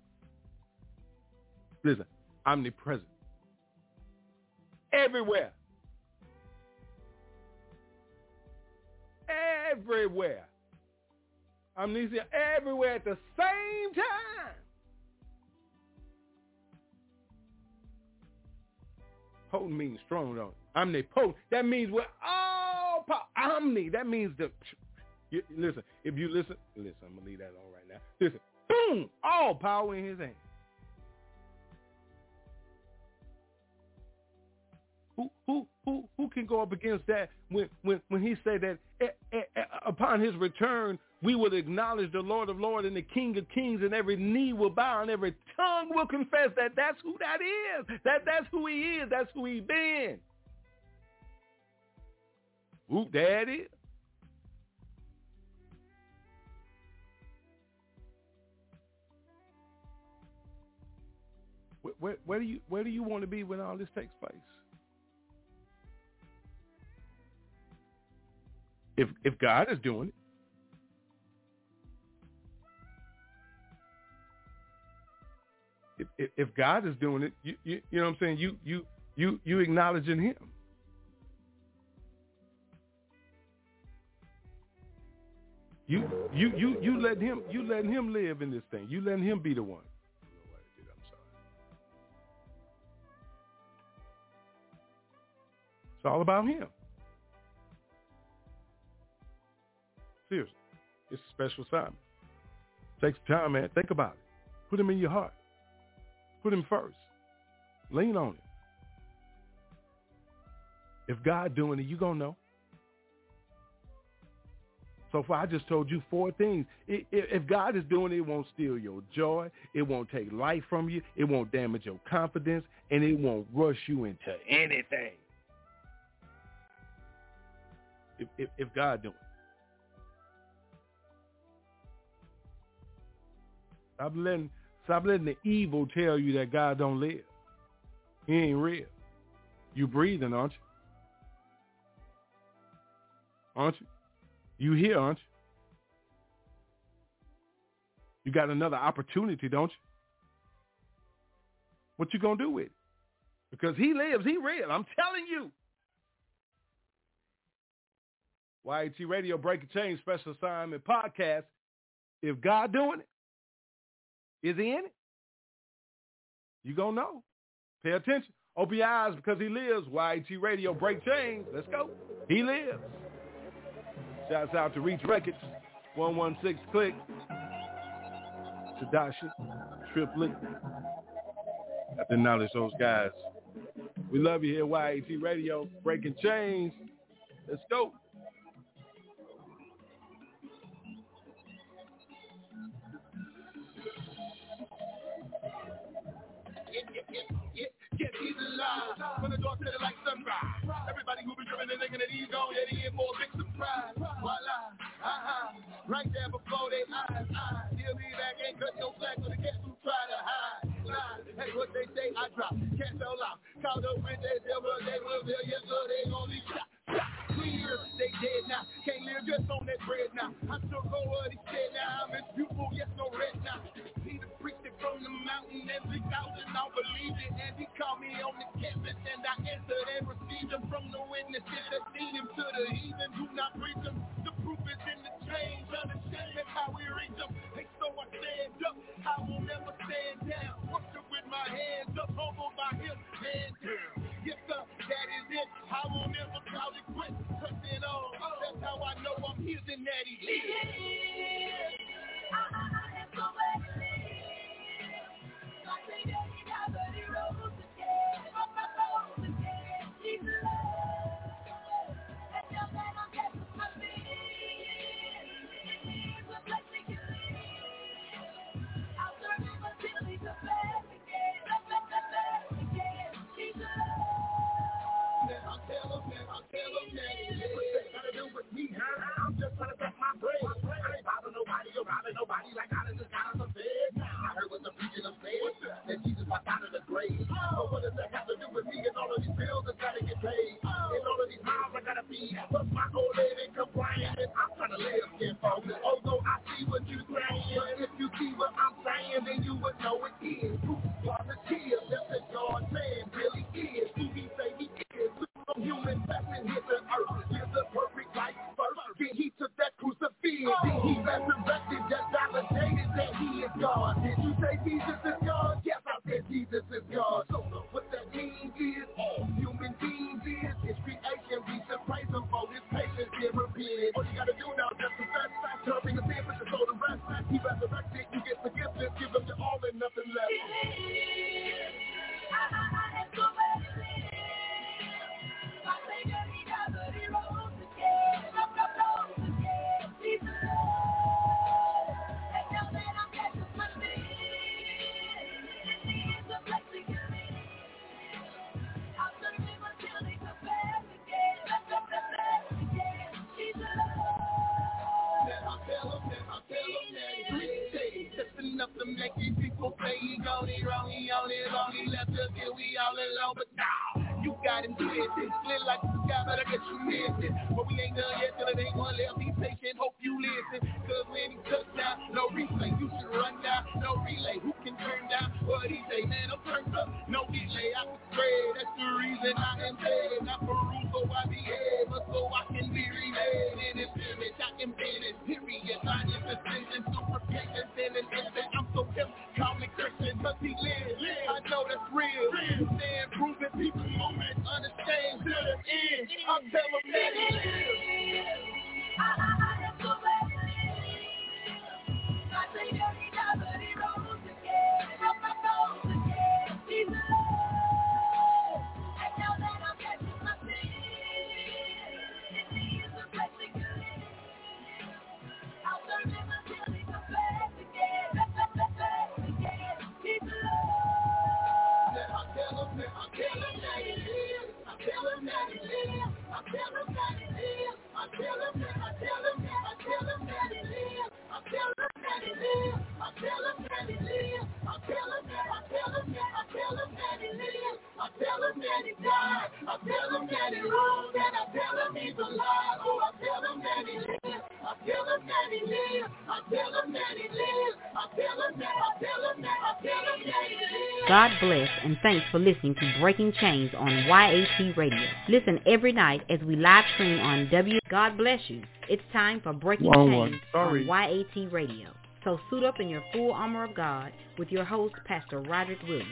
Listen, omnipresent, everywhere. everywhere. Amnesia everywhere at the same time. Potent means strong, don't it? Omnipotent. That means we're all power. Omni. That means the... You, listen, if you listen... Listen, I'm going to leave that on right now. Listen. Boom! All power in his hand. Who who who who can go up against that when when, when he said that e- e- upon his return we will acknowledge the Lord of Lords and the King of Kings, and every knee will bow and every tongue will confess that that's who that is, that that's who he is, that's who he been. Whoop, there it is. Where, where, where do you where do you want to be when all this takes place? If if God is doing it. If, if if God is doing it, you you you know what I'm saying, you you you you acknowledging him. You you you you letting him you letting him live in this thing. You letting him be the one. It's all about him. Seriously, it's a special assignment. Take some time, man. Think about it. Put him in your heart. Put him first. Lean on it. If God doing it, you gonna know. So far, I just told you four things. If God is doing it, it won't steal your joy. It won't take life from you. It won't damage your confidence, and it won't rush you into anything. If, if, if God doing it. Stop letting, stop letting the evil tell you that God don't live. He ain't real. You breathing, aren't you? Aren't you? You here, aren't you? You got another opportunity, don't you? What you gonna do with it? Because he lives, he real. I'm telling you. Y A T Radio, Breaking Chains, Special Assignment Podcast. If God doing it, is he in it? You gonna know. Pay attention. Open your eyes because he lives. Y A T Radio, Break Chains. Let's go. He lives. Shouts out to Reach Records, one sixteen Click, Tedashii, Trip Lee. Got to acknowledge those guys. We love you here, Y A T Radio, Breaking Chains. Let's go. Get these alive, when the dark set it like sunrise. Everybody who be tripping and thinking that he's gone, yeah, he ain't more big surprise. Voila, aha, right there before they eyes, eyes. He'll be back, ain't cut no slack, so the cats who try to hide, lie. Hey, what they say, I drop, cats don't lie. Call those rich, they tell what they will, tell yes, sir, they gon' leave shot. Three years, they dead now, can't live just on that bread now. I took over the dead now, I'm as beautiful, yes, no red now. He the freak that from the mountain and leaked out and I believed it, and he called me on the canvas and I answered and received him from the witnesses that seen him to the heathen who not preach him. The proof is in the chains, understanding how we reach him. And so I stand up, I will never stand down. Worship with my hands up, humble by him, hand down. Yes sir, that is it, I will never call it quit. Trust it all, that's how I know I'm his and that he is. I know that's the way it is. He is God. Did you say Jesus is God? Yes, I said Jesus is God. So what that means is all human beings is his creation. We should praise him for his patience and repent. All you gotta do now is just confess that you're in the sin with your soul to rest. He resurrected, you get forgiveness, give him your all and nothing less. God bless and thanks for listening to Breaking Chains on Y A T Radio. Listen every night as we live stream on W. God bless you. It's time for Breaking Wrong Chains on Y A T Radio. So suit up in your full armor of God with your host, Pastor Roderick Williams,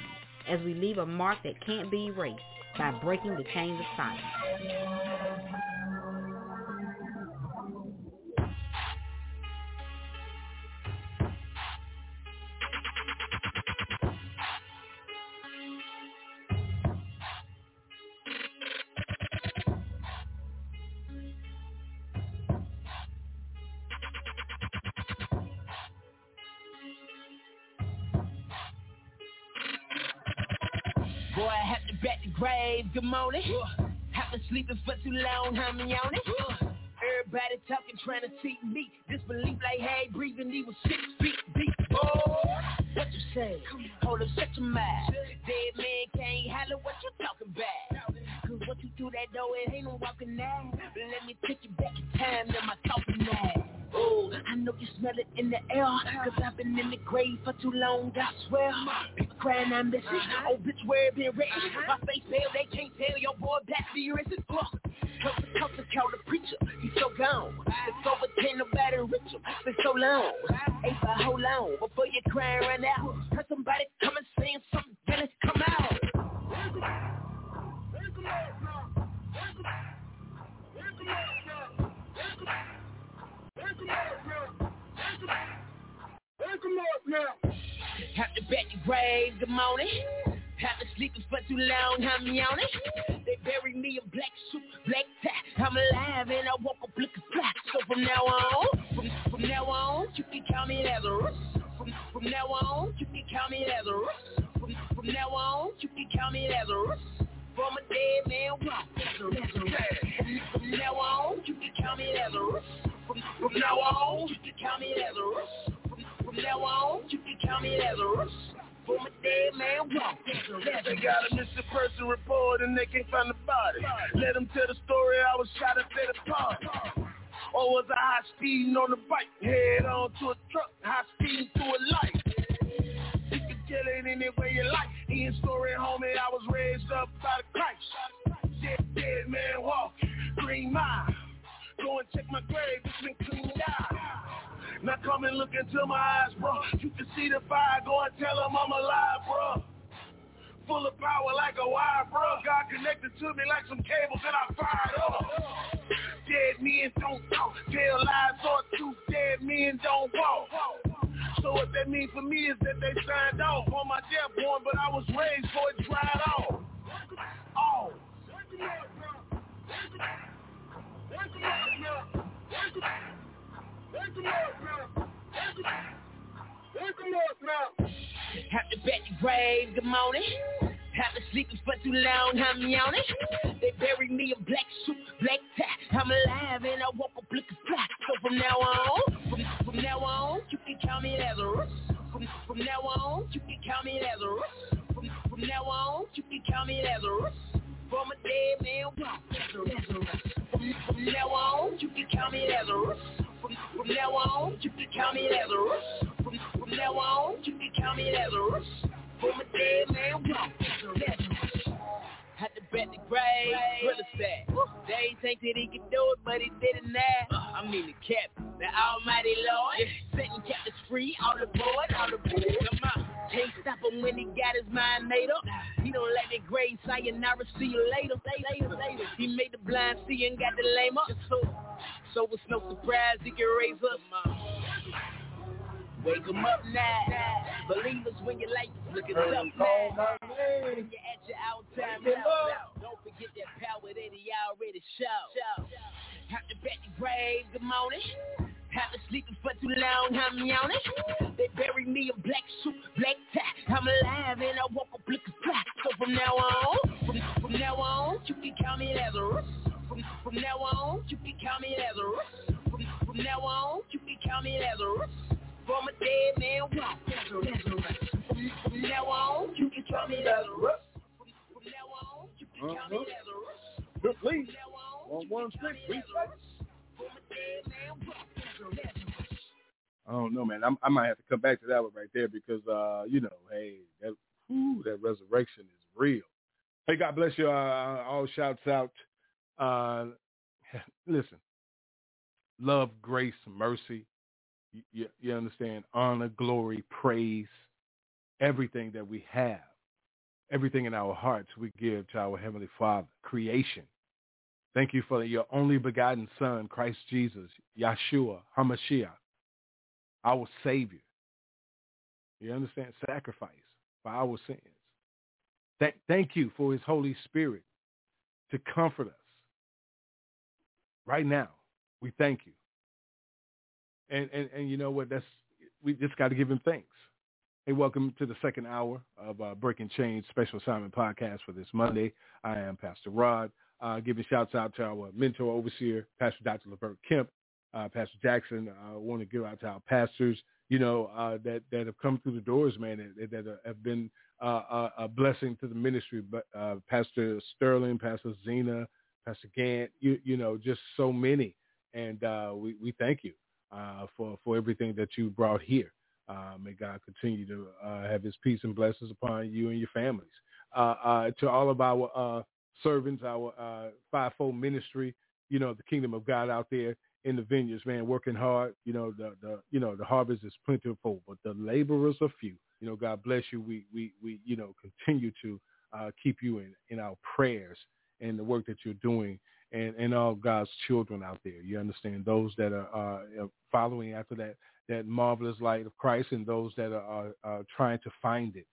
as we leave a mark that can't be erased by breaking the chains of silence. Good morning. Uh, I've been sleeping for too long, I'm yawning. Uh, everybody talking, trying to see me. Disbelief like hey, breathing, he was six feet deep. Oh, what you say? Hold up, shut your mouth. Dead man can't holler, what you talking about? Cause what you do that door, it ain't no walking now. Let me take you back in time, to my talking now. Ooh, I know you smell it in the air, cause I've been in the grave for too long, I swear. People crying, I'm missing, uh-huh. Oh bitch, where it been written? Uh-huh. My face pale, they can't tell your boy black serious. Culture, culture, call the preacher, he's so gone. It's over ten, nobody rich him, been so long. Hey, but hold on, before you crying right now, heard somebody come and saying something, then it's come out. Where's the man? Where's the man? Where's the man? Where's the man? Where's the man? Wake 'em up now. Wake 'em up now. Have to bet the grave the morning. Have been sleeping for too long, I'm yawning. They buried me in black suit, black tie. I'm alive and I woke up looking fly. So from now on, from, from now on, you can call me Lazarus. From from now on, you can call me Lazarus. From from now on, you can call me Lazarus. From a dead man walk, Lazarus. From now on, you can call me Lazarus. From, from now on, you can call me Lazarus. From, from now on, you can call me Lazarus. For my dead man walk. They got a missing person report and they can't find the body. Let them tell the story, I was shot at the party. Or was I high speeding on the bike? Head on to a truck, high speeding to a light. You can kill it any way you like. In story, homie, I was raised up by the Christ. Dead, dead man walk, green mile. Go and check my grave, it's been cleaned out. Now come and look into my eyes, bro. You can see the fire. Go and tell them I'm alive, bro. Full of power like a wire, bro. God connected to me like some cables that I fired up. Dead men don't talk. Tell lies or truth. Dead men don't walk. So what that means for me is that they signed off on my death warrant, but I was raised for it dried off. Oh. Have to bet the grave, good morning. Haven't sleeping for too long, I'm yawning. They buried me in black suit, black tie. I'm alive and I walk a blick of fly. So from now on, from, from now on, you can call me Lazarus. From, from now on, you can call me Lazarus. From, from now on, you can call me Lazarus. From a dead man, walk Lazarus. From, from now on, you can call me Lazarus. From, from now on, you can call me Lazarus. From, from now on, you can call me Lazarus. From a dead man, walk Lazarus. Had to bet the grave, real estate. They ain't think that he could do it, but he did it now. I mean the captain, the almighty Lord. Satan kept us free, all aboard, all aboard. Come on. Can't stop him when he got his mind made up. He don't let that grave sayonara, see you later, later, later. He made the blind see and got the lame up. So, so it's no surprise he can raise us. Wake them up now. Believers when your life is looking tough now. When you're at your all-time low, don't forget that power that he already showed. Have to bet the grave, good morning. Haven't sleeping for too long, I'm yawning. They buried me in black suit, black tie. I'm alive and I walk a blick of fly. So from now on, from, from now on, you can call me Lazarus. From, from now on, you can call me Lazarus. From, from now on, you can call me Lazarus. From a dead man, walk Lazarus. From, from now on, you can call me Lazarus. From, from now on, you can call me Lazarus. Trip Lee, one sixteen Click. I don't know, man. I'm, I might have to come back to that one right there because, uh, you know, hey, that, ooh, that resurrection is real. Hey, God bless you. Uh, all shouts out. Uh, listen, love, grace, mercy. You, you, you understand? Honor, glory, praise, everything that we have, everything in our hearts we give to our Heavenly Father, creation. Thank you for your only begotten Son, Christ Jesus, Yahshua, HaMashiach, our Savior. You understand? Sacrifice for our sins. Th- thank you for his Holy Spirit to comfort us. Right now, we thank you. And and, and you know what? That's we just got to give him thanks. Hey, welcome to the second hour of uh, Breaking Chains Special Assignment Podcast for this Monday. I am Pastor Rod. Uh, giving shouts out to our mentor overseer, Pastor Doctor LaVert Kemp, uh, Pastor Jackson. I want to give out to our pastors, you know, uh, that, that have come through the doors, man, that, that have been uh, a blessing to the ministry. But uh, Pastor Sterling, Pastor Zena, Pastor Gant, you, you know, just so many. And uh, we, we thank you uh, for, for everything that you brought here. Uh, may God continue to uh, have his peace and blessings upon you and your families. Uh, uh, to all of our uh, servants, our uh, fivefold ministry, you know, the kingdom of God out there in the vineyards, man, working hard. You know, the, the you know the harvest is plentiful, but the laborers are few. You know, God bless you. We we we you know continue to uh, keep you in, in our prayers and the work that you're doing, and, and all God's children out there. You understand those that are uh, following after that that marvelous light of Christ, and those that are, are, are trying to find it.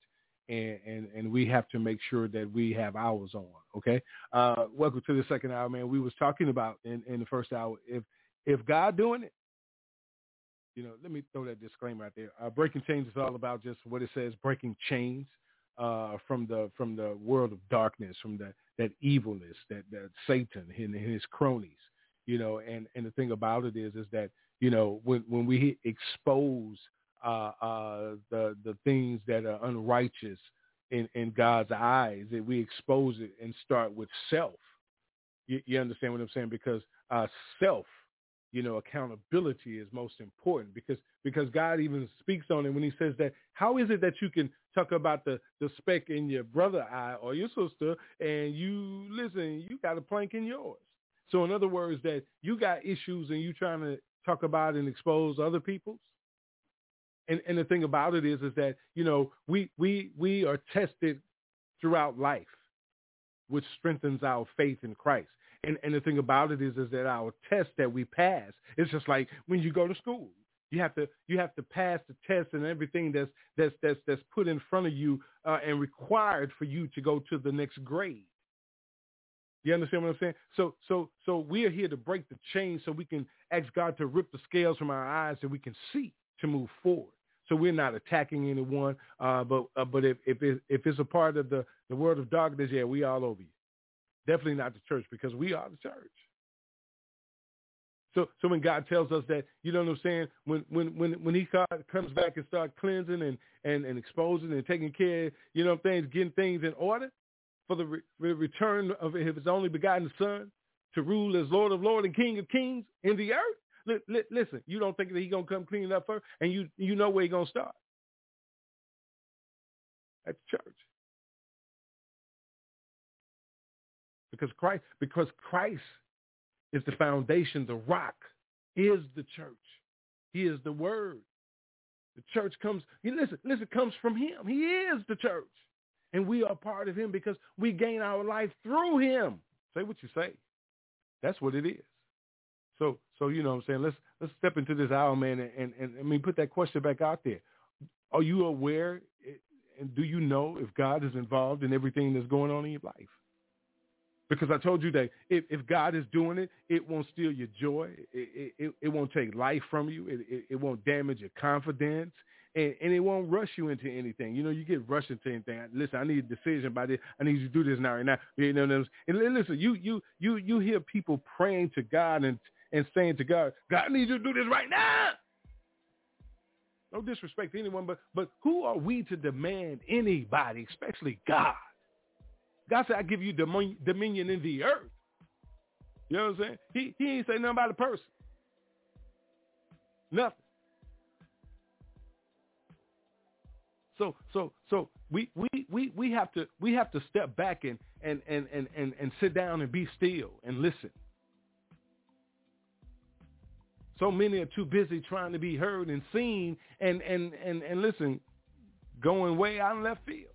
And, and, and we have to make sure that we have ours on, okay? Uh, welcome to the second hour, man. We was talking about in, in the first hour, if if God doing it, you know, let me throw that disclaimer out there. Uh, Breaking Chains is all about just what it says, breaking chains uh, from the from the world of darkness, from the, that evilness, that, that Satan and his cronies, you know. And, and the thing about it is is that, you know, when, when we expose Uh, uh, the the things that are unrighteous in, in God's eyes, that we expose it and start with self. You, you understand what I'm saying? Because uh, self, you know, accountability is most important because because God even speaks on it when he says that, how is it that you can talk about the, the speck in your brother's eye or your sister and you, listen, you got a plank in yours. So in other words, that you got issues and you trying to talk about and expose other people's. And, and the thing about it is, is that, you know, we, we, we are tested throughout life, which strengthens our faith in Christ. And, and the thing about it is, is that our test that we pass, it's just like when you go to school, you have to, you have to pass the test and everything that's, that's, that's, that's put in front of you uh, and required for you to go to the next grade. You understand what I'm saying? So, so, so we are here to break the chains so we can ask God to rip the scales from our eyes so we can see to move forward. So we're not attacking anyone, uh, but uh, but if if, it, if it's a part of the, the world of darkness, yeah, we all over you. Definitely not the church, because we are the church. So so when God tells us that, you know what I'm saying, when when when, when he comes back and starts cleansing and, and, and exposing and taking care, you know, things, getting things in order for the re- return of his only begotten son to rule as Lord of Lords and King of Kings in the earth. Listen, you don't think that he's going to come clean it up first, and you you know where he's going to start? At the church. Because Christ, because Christ is the foundation, the rock is the church. He is the word. The church comes, he, listen, listen, comes from him. He is the church. And we are part of him because we gain our life through him. Say what you say. That's what it is. So, so you know what I'm saying, let's let's step into this hour, man, and, and, and I mean, put that question back out there. Are you aware and do you know if God is involved in everything that's going on in your life? Because I told you that if, if God is doing it, it won't steal your joy. It, it, it won't take life from you. It, it, it won't damage your confidence. And, and it won't rush you into anything. You know, you get rushed into anything. Listen, I need a decision about this. I need you to do this now, right now. You know what I'm saying? And listen, you, you, you, you hear people praying to God and and saying to God, God, I need you to do this right now. No disrespect to anyone, but but who are we to demand anybody, especially God? God said, I give you dominion in the earth. You know what I'm saying? He, he ain't say nothing about a person. Nothing. So so so we we, we, we have to we have to step back and, and, and, and, and, and sit down and be still and listen. So many are too busy trying to be heard and seen and, and, and, and listen, going way out in left field.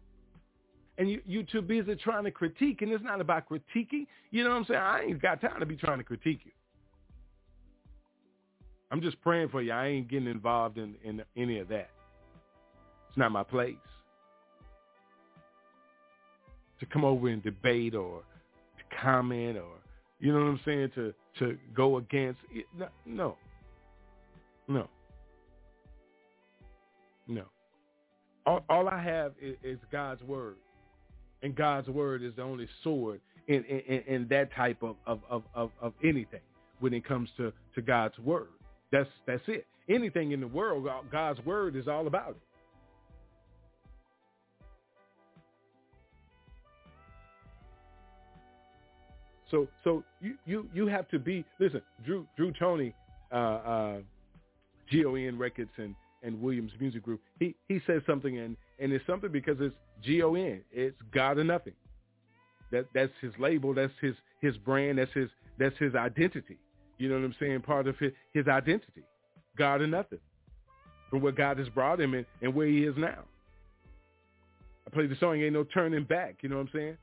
And you, you're too busy trying to critique, and it's not about critiquing. You know what I'm saying? I ain't got time to be trying to critique you. I'm just praying for you. I ain't getting involved in, in any of that. It's not my place to come over and debate or to comment or, you know what I'm saying, to, to go against it. No. No. No. No. All, all I have is, is God's word, and God's word is the only sword in, in, in that type of, of, of, of, of anything when it comes to, to God's word. That's, that's it. Anything in the world, God's word is all about it. So, so you, you, you have to be, listen, Drew, Drew Toney, uh, uh, G O N Records and, and Williams Music Group. He, he says something and, and it's something because it's G O N, it's God or nothing. That that's his label. That's his, his brand. That's his, that's his identity. You know what I'm saying? Part of his, his identity, God or nothing, from where God has brought him and, and where he is now. I played the song, Ain't No Turning Back. You know what I'm saying?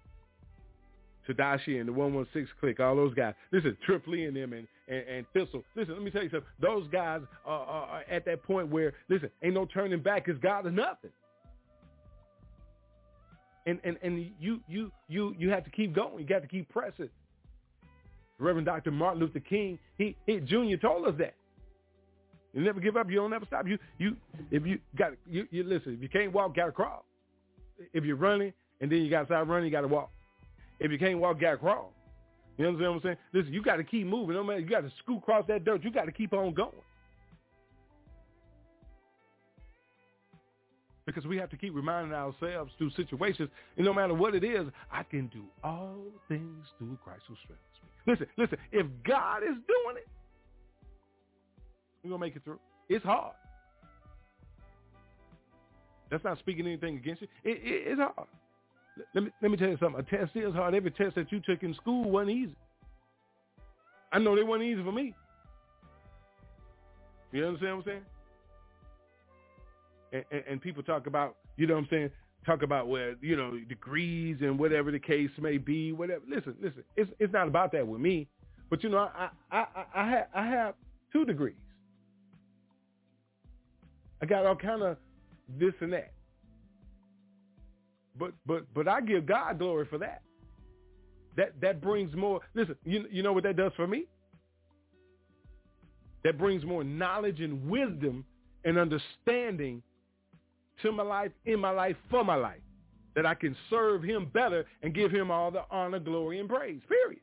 Tedashii and the one sixteen Click, all those guys. Listen, Trip Lee and them and, and, and Fistle. Listen, let me tell you something. Those guys are, are, are at that point where, listen, ain't no turning back. It's God or nothing. And and, and you, you, you, you have to keep going. You got to keep pressing. Reverend Doctor Martin Luther King, he, he Junior told us that. You never give up. You don't ever stop. You you if you got you, you listen. If you can't walk, gotta crawl. If you're running and then you gotta stop running, you gotta walk. If you can't walk, you got to crawl. You understand what I'm saying? Listen, you got to keep moving. No matter, you got to scoot across that dirt. You got to keep on going. Because we have to keep reminding ourselves through situations, and no matter what it is, I can do all things through Christ who strengthens me. Listen, listen, if God is doing it, we're going to make it through. It's hard. That's not speaking anything against you. It, it, it's hard. Let me let me tell you something. A test is hard. Every test that you took in school wasn't easy. I know they weren't easy for me. You understand what I'm saying? And, and, and people talk about, you know what I'm saying, talk about where, you know, degrees and whatever the case may be, whatever. Listen, listen, it's it's not about that with me. But, you know, I I, I, I, have, I have two degrees. I got all kind of this and that. But but but I give God glory for that. That that brings more. Listen, you you know what that does for me? That brings more knowledge and wisdom and understanding to my life, in my life, for my life, that I can serve him better and give him all the honor, glory, and praise, period.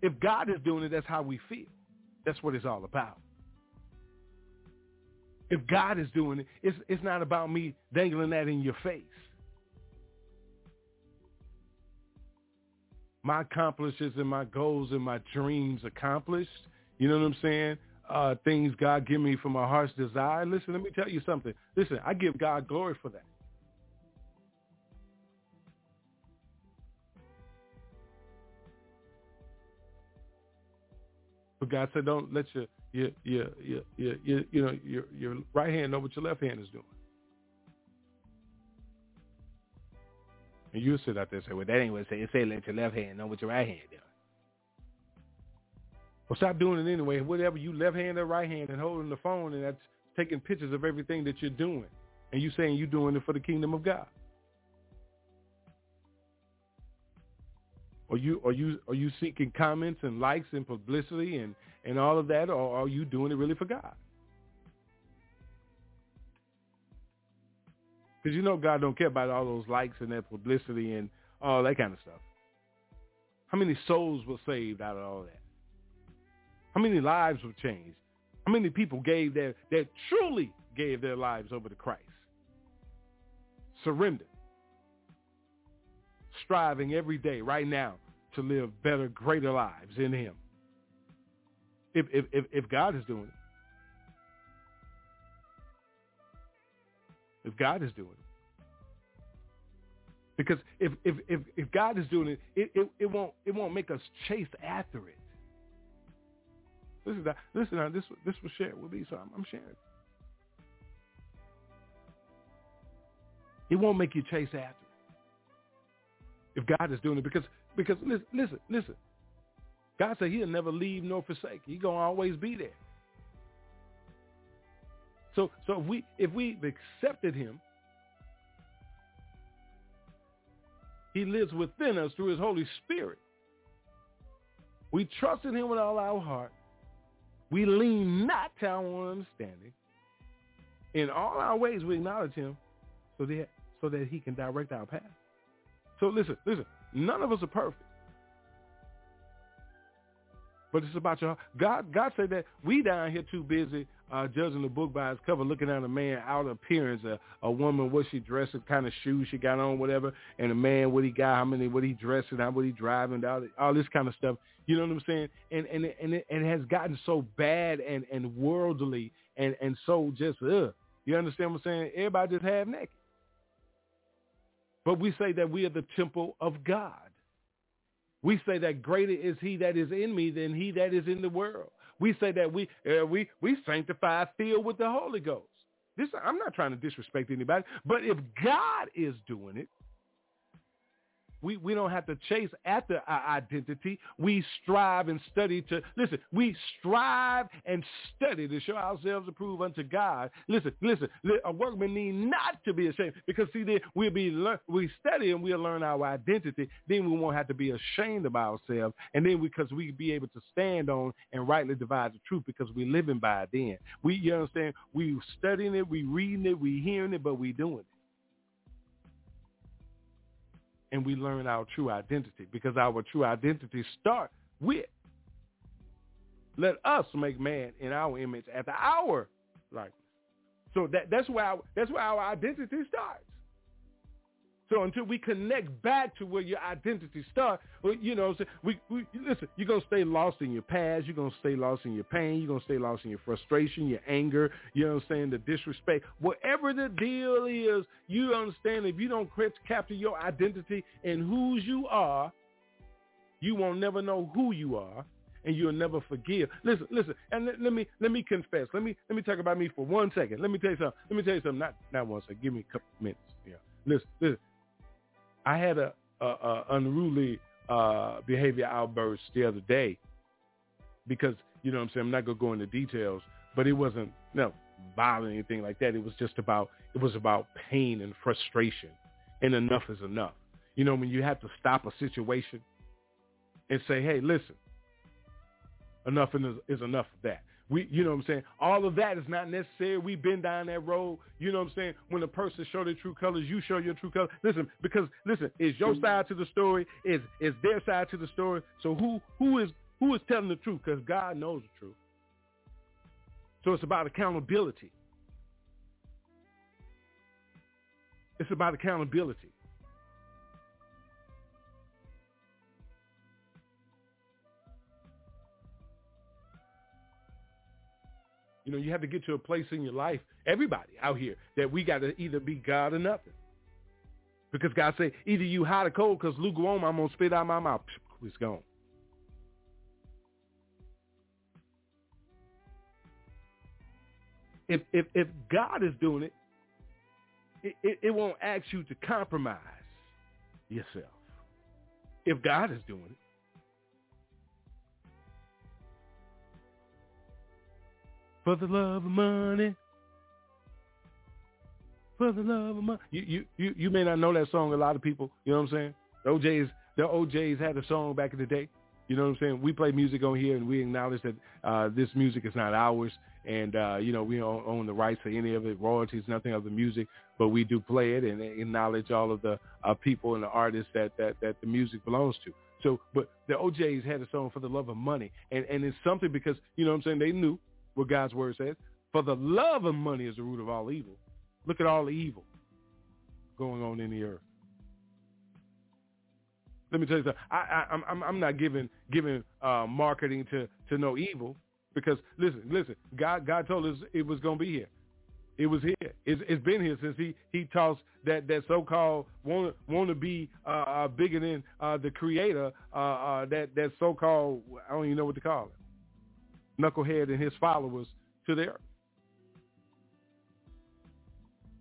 If God is doing it, that's how we feel. That's what it's all about. If God is doing it, it's, it's not about me dangling that in your face. My accomplishments and my goals and my dreams accomplished, you know what I'm saying? Uh, things God give me for my heart's desire. Listen, let me tell you something. Listen, I give God glory for that. But God said, don't let your your your your, your, your you know your your right hand know what your left hand is doing. And you sit out there and say, well, that ain't what it say. It say let your left hand know what your right hand doing. Well, stop doing it anyway. Whatever you left hand or right hand and holding the phone and that's taking pictures of everything that you're doing. And you saying you're doing it for the kingdom of God. Are you are you are you seeking comments and likes and publicity and, and all of that, or are you doing it really for God? Because you know God don't care about all those likes and that publicity and all that kind of stuff. How many souls were saved out of all that? How many lives were changed? How many people gave their that truly gave their lives over to Christ? Surrendered. Striving every day right now to live better, greater lives in him. If, if, if, if God is doing it. If God is doing it. Because if, if, if, if God is doing it, it, it, it won't, it won't make us chase after it. Listen, listen, this, this was shared with me, so I'm, I'm sharing. It won't make you chase after it. If God is doing it, because because listen, listen, listen. God said he'll never leave nor forsake. He's gonna always be there. So so if we if we've accepted him, he lives within us through his Holy Spirit. We trust in him with all our heart. We lean not to our own understanding. In all our ways we acknowledge him so that so that he can direct our path. So listen, listen, none of us are perfect. But it's about your heart. God, God said that we down here too busy uh, judging the book by its cover, looking at a man, outer appearance, a, a woman, what she dressed, what kind of shoes she got on, whatever, and a man, what he got, how many, what he dressing, how what he driving, all, all this kind of stuff. You know what I'm saying? And and it, and, it, and it has gotten so bad and, and worldly and, and so just, ugh. You understand what I'm saying? Everybody just half naked. But we say that we are the temple of God. We say that greater is he that is in me than he that is in the world. We say that we uh, we we sanctify, filled with the Holy Ghost. This I'm not trying to disrespect anybody, but if God is doing it, we, we don't have to chase after our identity. We strive and study to, listen, we strive and study to show ourselves approved unto God. Listen, listen, a workman need not to be ashamed, because see, then we'll be, learn, we study and we'll learn our identity. Then we won't have to be ashamed of ourselves. And then because we, we'll be able to stand on and rightly divide the truth, because we're living by it then. We, you understand, we studying it, we reading it, we hearing it, but we doing it. And we learn our true identity, because our true identity start with, let us make man in our image after our likeness. So that, that's where our, that's where our identity starts. So until we connect back to where your identity starts, you know, we, we listen, you're going to stay lost in your past. You're going to stay lost in your pain. You're going to stay lost in your frustration, your anger, you know what I'm saying, the disrespect. Whatever the deal is, you understand if you don't capture your identity and whose you are, you won't never know who you are. and you'll never forgive. Listen, listen, and let, let me let me confess. Let me let me talk about me for one second. Let me tell you something. Let me tell you something. Not not one second. Give me a couple minutes. Yeah. Listen, listen. I had a, a, a unruly uh, behavior outburst the other day because, you know what I'm saying, I'm not going to go into details, but it wasn't no violent or anything like that. It was just about, it was about pain and frustration, and enough is enough. You know, when you have to stop a situation and say, hey, listen, enough is enough of that. We, you know what I'm saying? All of that is not necessary. We've been down that road. You know what I'm saying? When a person show their true colors, you show your true colors. Listen, because, listen, it's your side to the story. It's, it's their side to the story. So who who is who is telling the truth? Because God knows the truth. So it's about accountability. It's about accountability. You know, you have to get to a place in your life, everybody out here, that we got to either be God or nothing. Because God said, either you hot or cold, because lukewarm, I'm going to spit out my mouth. It's gone. If if, if God is doing it, it, it, it won't ask you to compromise yourself. If God is doing it. For the love of money, for the love of money. You, you you you may not know that song. A lot of people, you know what I'm saying? The O Js, the O Js had a song back in the day. You know what I'm saying? We play music on here, and we acknowledge that uh, this music is not ours, and uh, you know, we don't own the rights to any of it, royalties, nothing of the music. But we do play it and acknowledge all of the uh, people and the artists that that that the music belongs to. So, but the O Js had a song, For the Love of Money, and and it's something because, you know what I'm saying, they knew what God's word says. For the love of money is the root of all evil. Look at all the evil going on in the earth. Let me tell you something. I, I, I'm, I'm not giving giving uh, marketing to, to no evil, because listen, listen. God God told us it was going to be here. It was here. It's, it's been here since he he tossed that, that so-called want want to be uh, uh, bigger than uh, the creator. Uh, uh, that that so-called, I don't even know what to call it, knucklehead and his followers to the earth.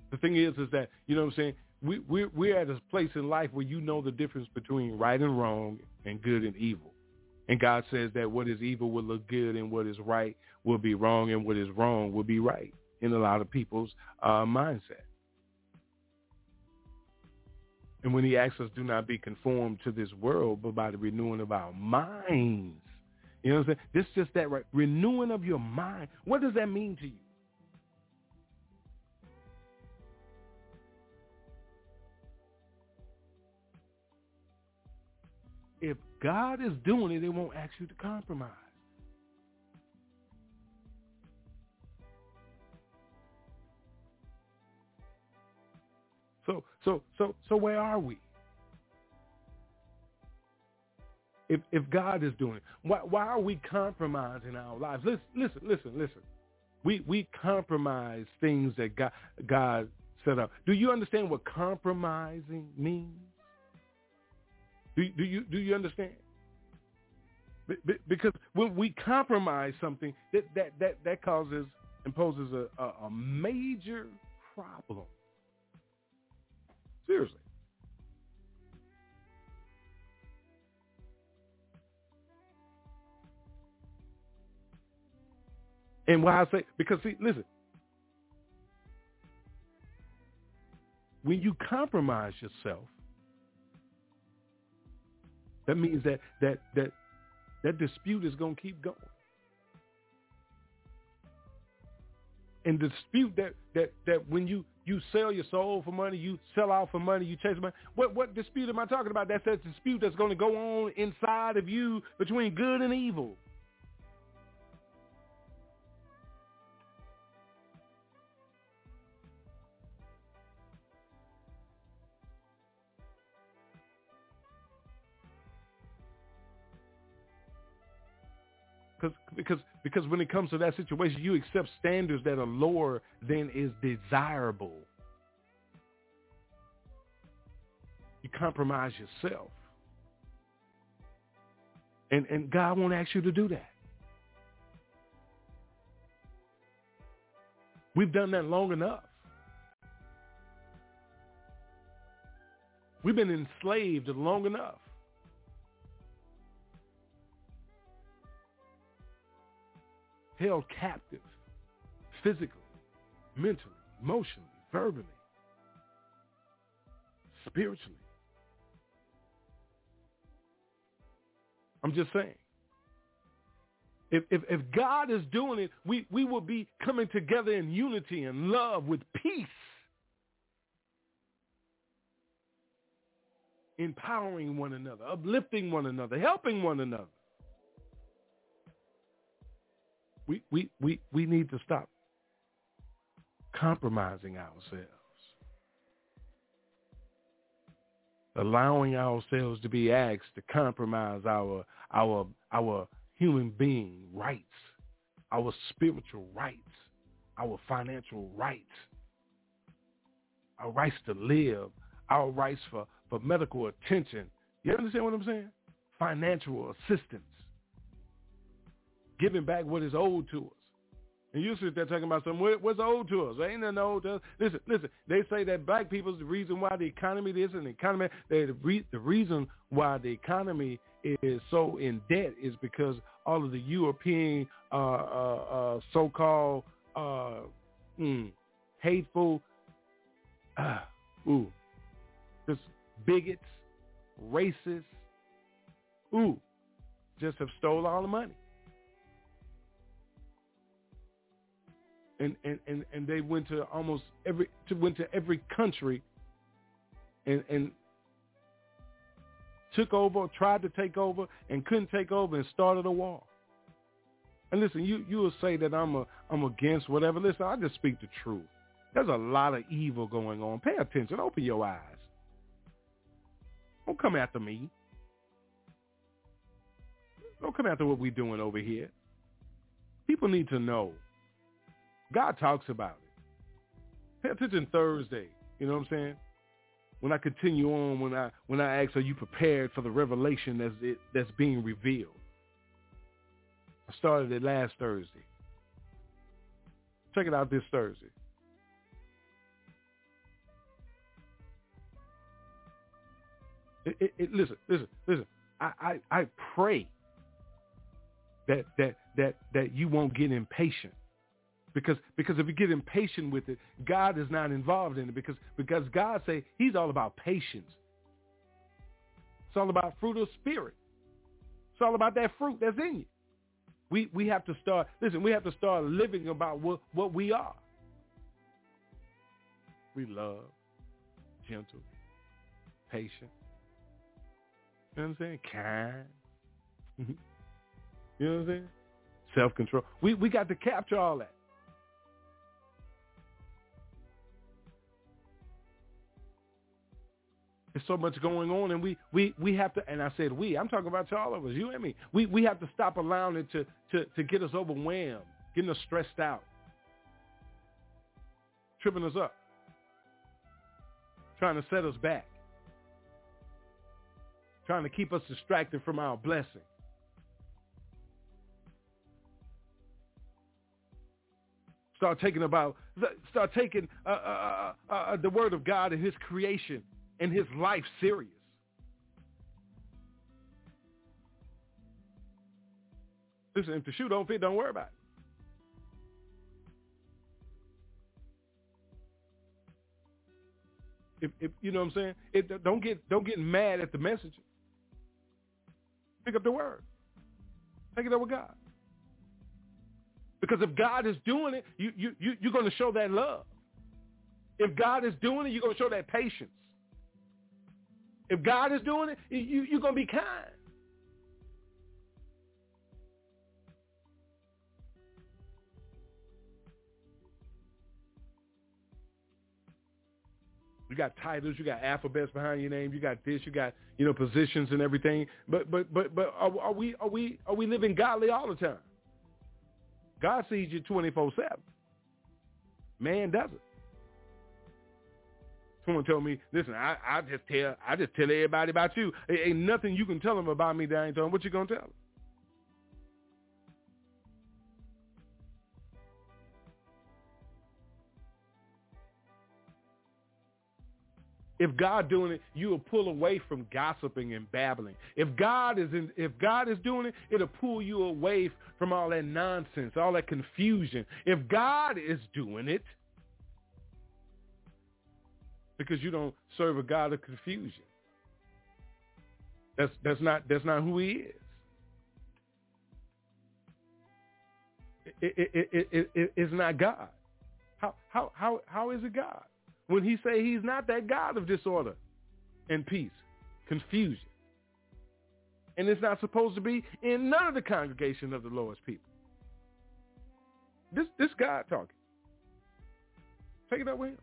The thing is, is that, you know what I'm saying, we, we're, we're at a place in life where you know the difference between right and wrong and good and evil. And God says that what is evil will look good and what is right will be wrong and what is wrong will be right in a lot of people's uh, mindset. And when he asks us, do not be conformed to this world, but by the renewing of our minds. You know what I'm saying? This is just that, right? Renewing of your mind. What does that mean to you? If God is doing it, it won't ask you to compromise. So, so, so, so where are we? If if God is doing it, why why are we compromising our lives? Listen, listen, listen, listen. We we compromise things that God God set up. Do you understand what compromising means? Do do you do you understand? Be, be, because when we compromise something, that that that, that causes imposes a, a, a major problem. Seriously. And why I say, because see, listen, when you compromise yourself, that means that that that that dispute is going to keep going. And dispute that that that when you you sell your soul for money, you sell out for money, you chase money. What what dispute am I talking about? That's that dispute that's going to go on inside of you between good and evil. Because because when it comes to that situation, you accept standards that are lower than is desirable. You compromise yourself. And and God won't ask you to do that. We've done that long enough. We've been enslaved long enough. Held captive, physically, mentally, emotionally, verbally, spiritually. I'm just saying. If, if if God is doing it, we, we will be coming together in unity and love with peace, empowering one another, uplifting one another, helping one another. We we we, we need to stop compromising ourselves, allowing ourselves to be asked to compromise our our our human being rights, our spiritual rights, our financial rights, our rights to live, our rights for, for medical attention. You understand what I'm saying? Financial assistance. Giving back what is owed to us. And you sit there talking about something, what's owed to us? There ain't nothing owed to us. Listen, listen, they say that black people's the reason why the economy this and the economy, they the, re, the reason why the economy is so in debt is because all of the European uh, uh, uh, so-called uh, mm, hateful, uh, ooh, just bigots, racists, ooh, just have stole all the money. And, and, and, and they went to almost every to went to every country and and took over, tried to take over, and couldn't take over, and started a war. And listen, you you will say that I'm a I'm against whatever. Listen, I just speak the truth. There's a lot of evil going on. Pay attention. Open your eyes. Don't come after me. Don't come after what we're doing over here. People need to know. God talks about it. Pay attention Thursday. You know what I'm saying? When I continue on, when I when I ask, are you prepared for the revelation that's it, that's being revealed? I started it last Thursday. Check it out this Thursday. It, it, it, listen, listen, listen. I, I, I pray that that that that you won't get impatient. Because because if you get impatient with it, God is not involved in it. Because because God say he's all about patience. It's all about fruit of spirit. It's all about that fruit that's in you. We we have to start, listen, we have to start living about what, what we are. We love, gentle, patient. You know what I'm saying? Kind. You know what I'm saying? Self-control. We we got to capture all that. There's so much going on, and we, we, we have to, and I said we, I'm talking about y'all of us, you and me. We we have to stop allowing it to, to, to get us overwhelmed, getting us stressed out, tripping us up, trying to set us back, trying to keep us distracted from our blessing. Start taking about, start taking uh, uh, uh, uh, the word of God and his creation and his life serious. Listen, if the shoe don't fit, don't worry about it. If, if you know what I'm saying, it, don't get don't get mad at the message. Pick up the word. Take it up with God. Because if God is doing it, you you, you you're going to show that love. If God is doing it, you're going to show that patience. If God is doing it, you, you're going to be kind. You got titles, you got alphabets behind your name, you got this, you got, you know, positions and everything. But but but but are, are we are we are we living godly all the time? God sees you twenty-four seven. Man doesn't. Someone told me, listen, I, I just tell I just tell everybody about you. It ain't nothing you can tell them about me that I ain't telling. What you gonna tell them? If God doing it, you will pull away from gossiping and babbling. If God is in, if God is doing it, it'll pull you away from all that nonsense, all that confusion. If God is doing it, because you don't serve a God of confusion. That's that's not that's not who He is. It, it, it, it, it, it's not God. How how how how is it God? When He say He's not that God of disorder and peace, confusion. And it's not supposed to be in none of the congregation of the Lord's people. This this God talking. Take it up with Him.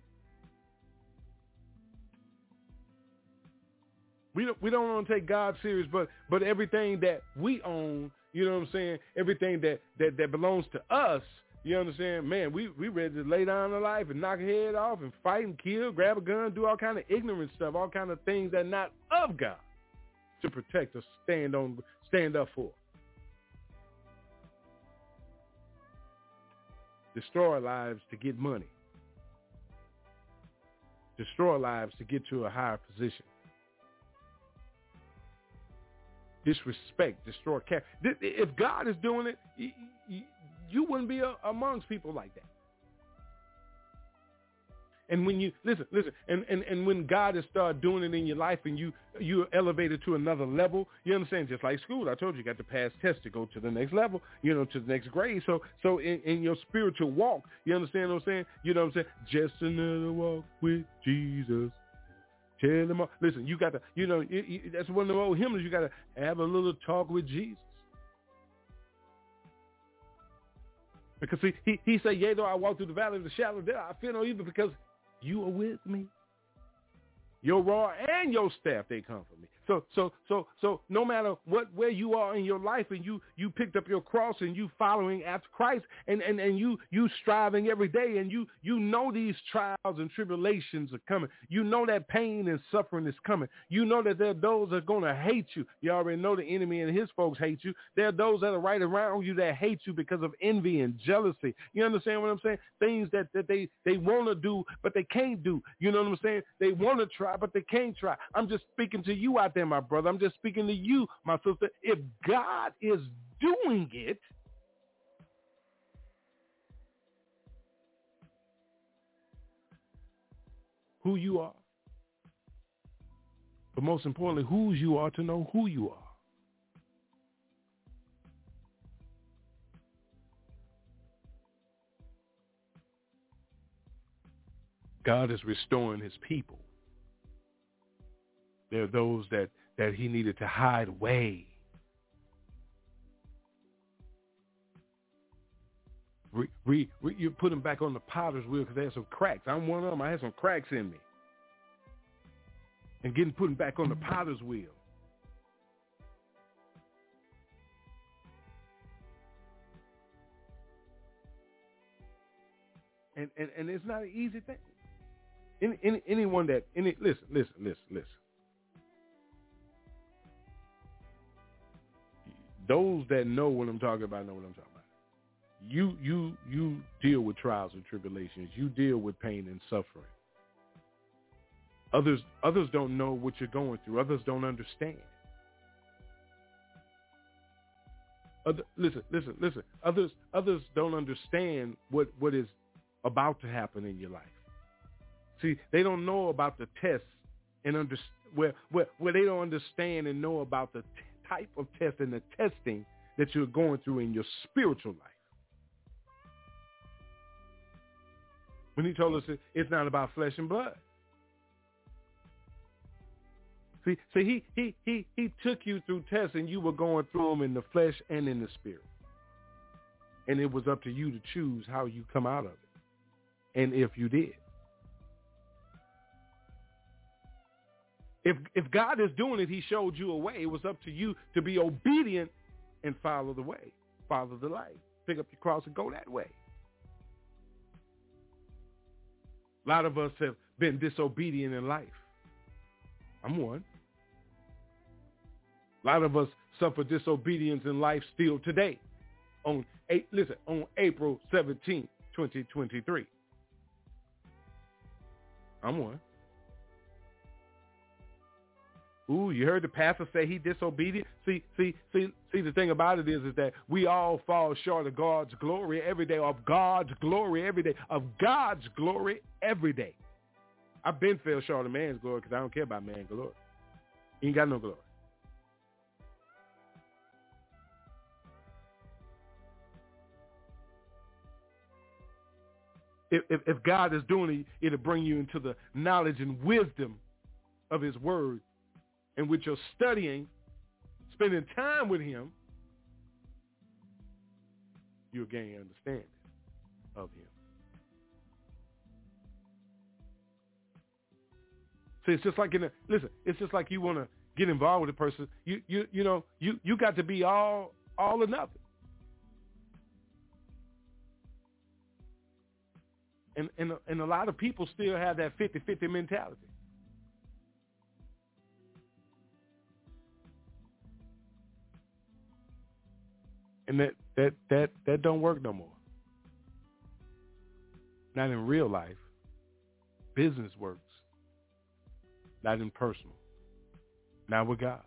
We don't, we don't want to take God serious, but but everything that we own, you know what I'm saying, everything that, that, that belongs to us, you understand? Man, we we ready to lay down our life and knock a head off and fight and kill, grab a gun, do all kind of ignorant stuff, all kind of things that are not of God to protect or stand on, stand up for. Destroy lives to get money. Destroy lives to get to a higher position. Disrespect, destroy character. If God is doing it, you, you, you wouldn't be a, amongst people like that. And when you, listen, listen, and, and, and when God has started doing it in your life and you, you're elevated to another level, you understand, just like school. I told you, you got to pass tests to go to the next level, you know, to the next grade. So so in, in your spiritual walk, you understand what I'm saying? You know what I'm saying? Just another walk with Jesus. Tell them all. Listen, you got to, you know, it, it, that's one of the old hymns. You got to have a little talk with Jesus. Because he, he, he said, yea, though I walk through the valley of the shadow of death, I fear no evil because you are with me. Your rod and your staff, they comfort me. So, so, so, so no matter what, where you are in your life and you, you picked up your cross and you following after Christ and, and, and you, you striving every day and you, you know, these trials and tribulations are coming. You know that pain and suffering is coming. You know that there are those that are going to hate you. You already know the enemy and his folks hate you. There are those that are right around you that hate you because of envy and jealousy. You understand what I'm saying? Things that, that they, they want to do, but they can't do. You know what I'm saying? They want to try, but they can't try. I'm just speaking to you out there, my brother. I'm just speaking to you, my sister. If God is doing it, who you are, but most importantly, whose you are, to know who you are. God is restoring His people. There are those that, that He needed to hide away. Re, re, re, you put them back on the potter's wheel because they had some cracks. I'm one of them. I had some cracks in me. And getting put them back on the potter's wheel. And, and, and it's not an easy thing. Any, any, anyone that, any, listen, listen, listen, listen. Those that know what I'm talking about know what I'm talking about. You you you deal with trials and tribulations. You deal with pain and suffering. Others others don't know what you're going through. Others don't understand. Other, listen, listen, listen. Others others don't understand what, what is about to happen in your life. See, they don't know about the tests and under, where, where where they don't understand and know about the t- type of test and the testing that you're going through in your spiritual life. When He told us it's not about flesh and blood. See, see, he he he he took you through tests and you were going through them in the flesh and in the spirit. And it was up to you to choose how you come out of it. And if you did. If if God is doing it, He showed you a way. It was up to you to be obedient and follow the way, follow the light, pick up your cross and go that way. A lot of us have been disobedient in life. I'm one. A lot of us suffer disobedience in life still today. On eight, listen, on April seventeenth, twenty twenty-three. I'm one. Ooh, you heard the pastor say he disobedient? See, see, see, see, the thing about it is, is that we all fall short of God's glory every day, of God's glory every day, of God's glory every day. I've been fell short of man's glory because I don't care about man's glory. You ain't got no glory. If, if, if God is doing it, it'll bring you into the knowledge and wisdom of his word. And with your studying, spending time with him, you'll gain understanding of him. See, it's just like in a, listen, it's just like you want to get involved with a person. You you you know, you, you got to be all all or nothing. And and and a lot of people still have that fifty-fifty mentality. And that, that, that, that don't work no more. Not in real life. Business works. Not in personal. Not with God.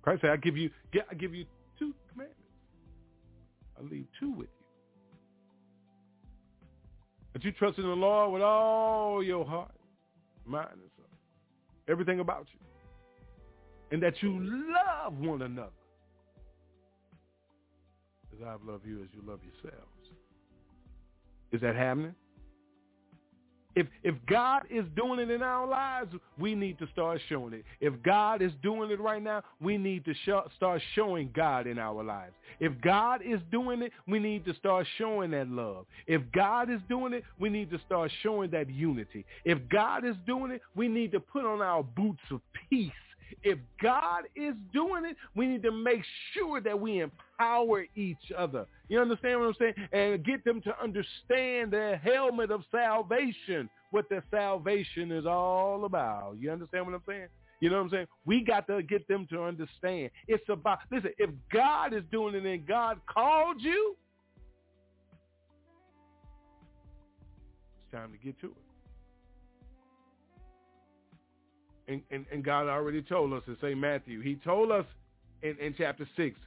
Christ said, I give you, I give you two commandments. I leave two with you. That you trust in the Lord with all your heart, mind, and soul. Everything about you. And that you love one another. As I've loved you as you love yourselves. Is that happening? If if God is doing it in our lives, we need to start showing it. If God is doing it right now, we need to show, start showing God in our lives. If God is doing it, we need to start showing that love. If God is doing it, we need to start showing that unity. If God is doing it, we need to put on our boots of peace. If God is doing it, we need to make sure that we empower each other. You understand what I'm saying? And get them to understand their helmet of salvation, what their salvation is all about. You understand what I'm saying? You know what I'm saying? We got to get them to understand. It's about, listen, if God is doing it and God called you, it's time to get to it. And, and, and God already told us in Saint Matthew. He told us in, in chapter six.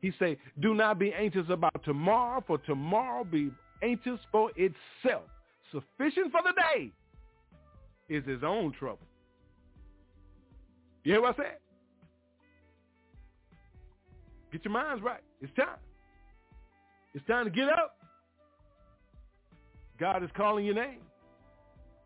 He said, do not be anxious about tomorrow, for tomorrow be anxious for itself. Sufficient for the day is his own trouble. You hear what I said? Get your minds right. It's time. It's time to get up. God is calling your name.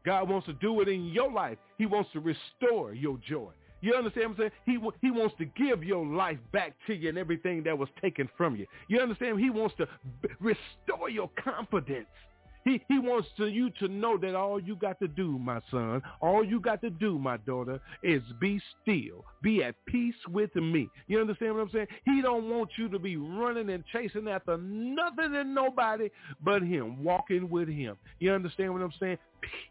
God wants to do it in your life. He wants to restore your joy. You understand what I'm saying? He w- he wants to give your life back to you and everything that was taken from you. You understand? He wants to b- restore your confidence. He he wants to you to know that all you got to do, my son, all you got to do, my daughter, is be still. Be at peace with me. You understand what I'm saying? He don't want you to be running and chasing after nothing and nobody but him, walking with him. You understand what I'm saying?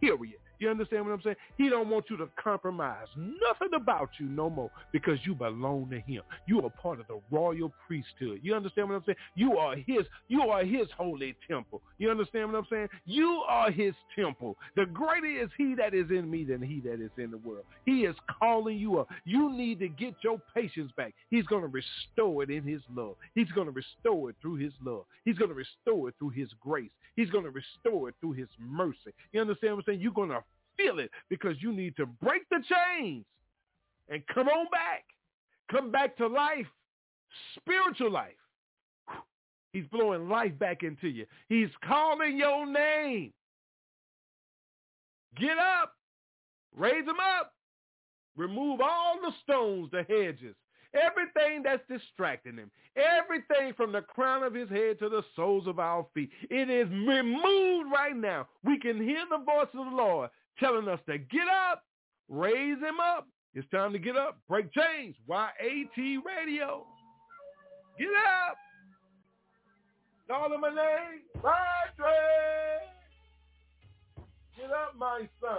Period. You understand what I'm saying? He don't want you to compromise nothing about you no more because you belong to him. You are part of the royal priesthood. You understand what I'm saying? You are his, you are his holy temple. You understand what I'm saying? You are his temple. The greater is he that is in me than he that is in the world. He is calling you up. You need to get your patience back. He's going to restore it in his love. He's going to restore it through his love. He's going to restore it through his grace. He's going to restore it through his mercy. You understand what I'm saying? You're going to feel it because you need to break the chains and come on back. Come back to life, spiritual life. He's blowing life back into you. He's calling your name. Get up. Raise them up. Remove all the stones, the hedges, everything that's distracting him, everything from the crown of his head to the soles of our feet. It is removed right now. We can hear the voice of the Lord telling us to get up, raise him up. It's time to get up, break chains. Y A T Radio. Get up. Call him a name. Rise, divine Son.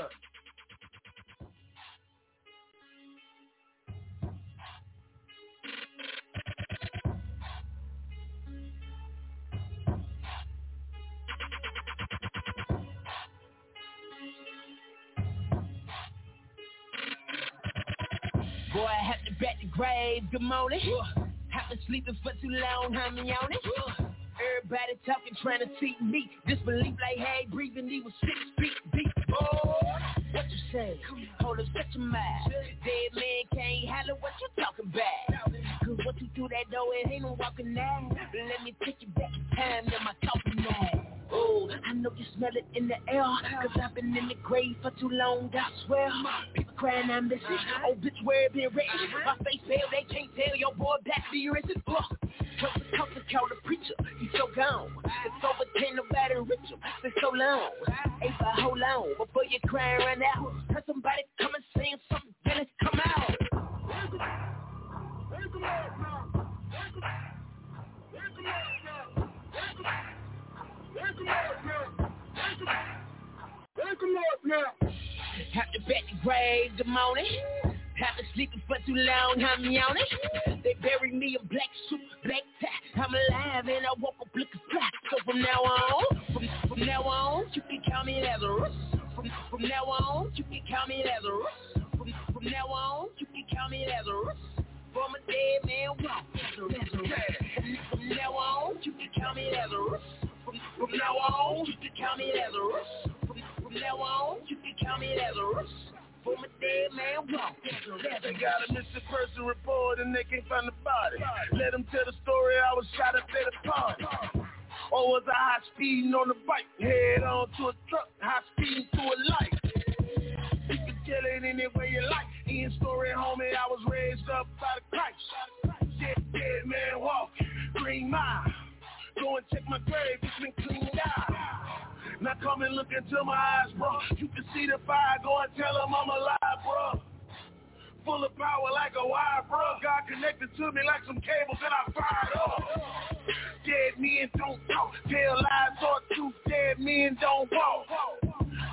Boy, I have to bet the grave, good morning. Whoa. I've been sleeping for too long, I'm on it. Whoa. Everybody talking, trying to cheat me. Disbelief like, hey, breathing, he was six feet deep. Oh, what you say? Hold up, shut your mouth. Dead man can't holler, what you talking about? Cause what you through that door, it ain't no walking now. Let me take you back in time, then my talking now. Oh, I know you smell it in the air, cause I've been in the grave for too long, I swear. People crying, I'm missing. Uh-huh. Oh, bitch, where it been written? Uh-huh. My face pale, they can't tell your boy back to your essence. Ugh. Come to call the preacher, he's so gone. It's over, can't nobody reach him. It's so long. Hey, but hold on, before you crying right now, let somebody come and sing something, then it's come out. Thank you, thank you, thank you, thank you, thank you, thank you. Wake him up now. Wake him up. Wake him up now. Have to bet the grave the morning. I've been sleeping for too long, I'm yawning. They buried me in black suit, black tie. I'm alive and I woke up looking fly. So from now on, from, from now on, you can call me Lazarus. From from now on, you can call me Lazarus. From from now on, you can call me Lazarus. From a dead man walk. From now on, you can call me Lazarus. From now on, you can count me as a rush. From, from now on, you can count me as a rush. From a dead man walk. They got a missing person report and they can't find the body. Let them tell the story, I was shot up at a party. Or was I high speeding on the bike? Head on to a truck, high speeding through a light. You can tell it any way you like. In story, homie, I was raised up by the Christ. Dead, dead man walk, green mile. Go and check my grave, it's been cleaned out. Now come and look into my eyes, bro. You can see the fire, go and tell them I'm alive, bro. Full of power like a wire, bro. God connected to me like some cables and I fired up. Dead men don't talk, tell lies or truth. Dead men don't walk.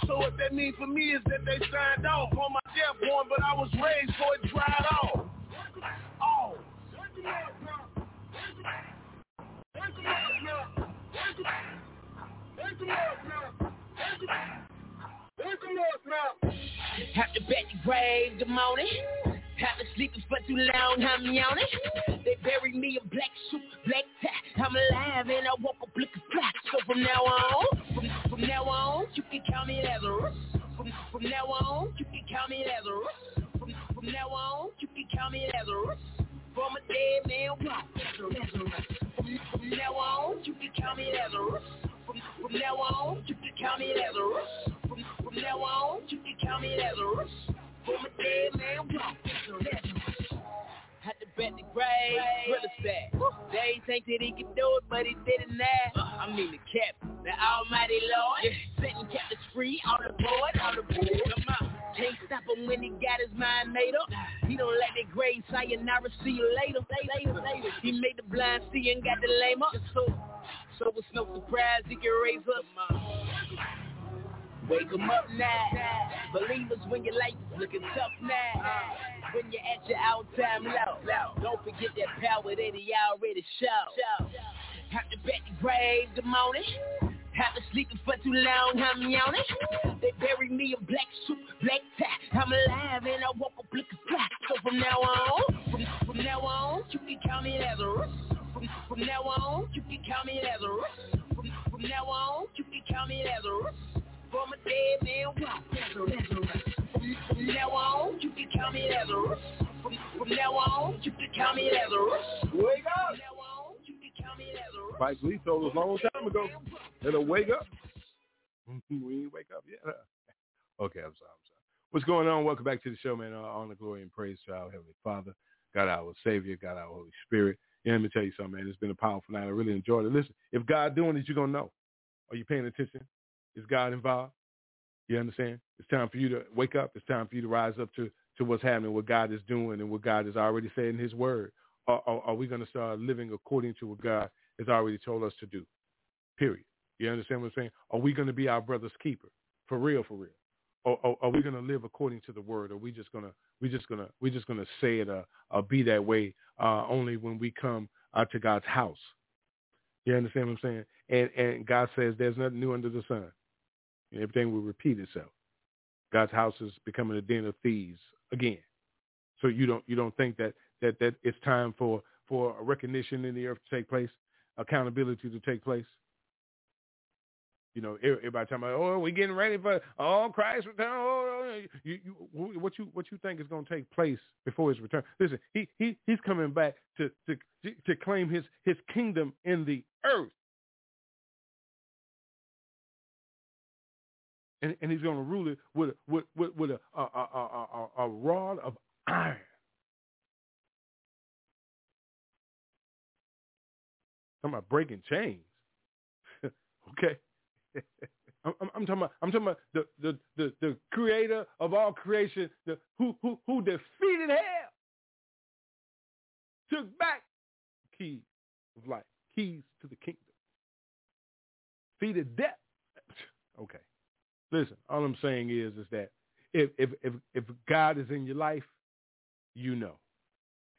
So what that means for me is that they signed off on my death warrant, but I was raised so it dried off. Oh. Wake him up now. Wake him up. Wake him up now. Wake him up. Wake him up now. Have to bet the grave the morning. I've been sleeping for too long, I'm yawning. They buried me in black suit, black tie. I'm alive and I woke up looking fly. So from now on, from, from now on, you can call me Lazarus. From, from now on, you can call me Lazarus. From, from now on, you can call me Lazarus. From a dead man walk. From, from now on, you can call me Lazarus. From, from now on, you can call me Lazarus. From, from now on, you can call me Lazarus. From a dead man walk. Had to bet the grave, real estate. They ain't think that he could do it, but he did it now. I mean the cap, the almighty Lord. Yeah. Satan kept us free, all aboard, all aboard. Come on. Can't stop him when he got his mind made up. He don't let that grave sayonara, see you later, later, later. He made the blind see and got the lame up. So, so it's no surprise he can raise up. Wake him up now. Believers, when your life is looking tough now. When you're at your all-time low, don't forget that power that he already showed. Have to bet the grave the morning. I've been sleeping for too long, I'm yawning. They buried me in black suit, black tie. I'm alive and I woke up looking fly. So from now on, from, from now on, you can call me Lazarus. From, from now on, you can call me Lazarus. From, from now on, you can call me Lazarus. From a dead man walk, Lazarus. From, from now on, you can call me Lazarus. From, from now on, you can call me Lazarus. Wake up! Mike Lee told us a long time ago, it'll wake up. We ain't wake up yet. Okay, I'm sorry, I'm sorry. What's going on? Welcome back to the show, man. All the glory and praise to our Heavenly Father, God our Savior, God our Holy Spirit. Yeah, let me tell you something, man. It's been a powerful night. I really enjoyed it. Listen, if God doing it, you're going to know. Are you paying attention? Is God involved? You understand? It's time for you to wake up. It's time for you to rise up to, to what's happening, what God is doing, and what God has already said in his word. Are, are, are we going to start living according to what God has already told us to do? Period. You understand what I'm saying? Are we going to be our brother's keeper? For real, for real. Or, or are we going to live according to the word? Or are we just going to we just going to we just going to say it or, or be that way uh, only when we come uh, to God's house? You understand what I'm saying? And and God says there's nothing new under the sun. And everything will repeat itself. God's house is becoming a den of thieves again. So you don't you don't think that that, that it's time for, for a recognition in the earth to take place, accountability to take place? You know, everybody talking about, oh, we're getting ready for oh Christ's return. Oh, you, you, what you what you think is going to take place before his return? Listen, he he he's coming back to to to claim his his kingdom in the earth, and and he's going to rule it with with with, with a, a, a, a, a rod of iron. Talking about breaking chains, okay. I'm, I'm talking about. I'm talking about the, the, the, the creator of all creation, the, who who who defeated hell, took back the keys of life, keys to the kingdom, defeated death. Okay, listen. All I'm saying is, is that if if if, if God is in your life, you know.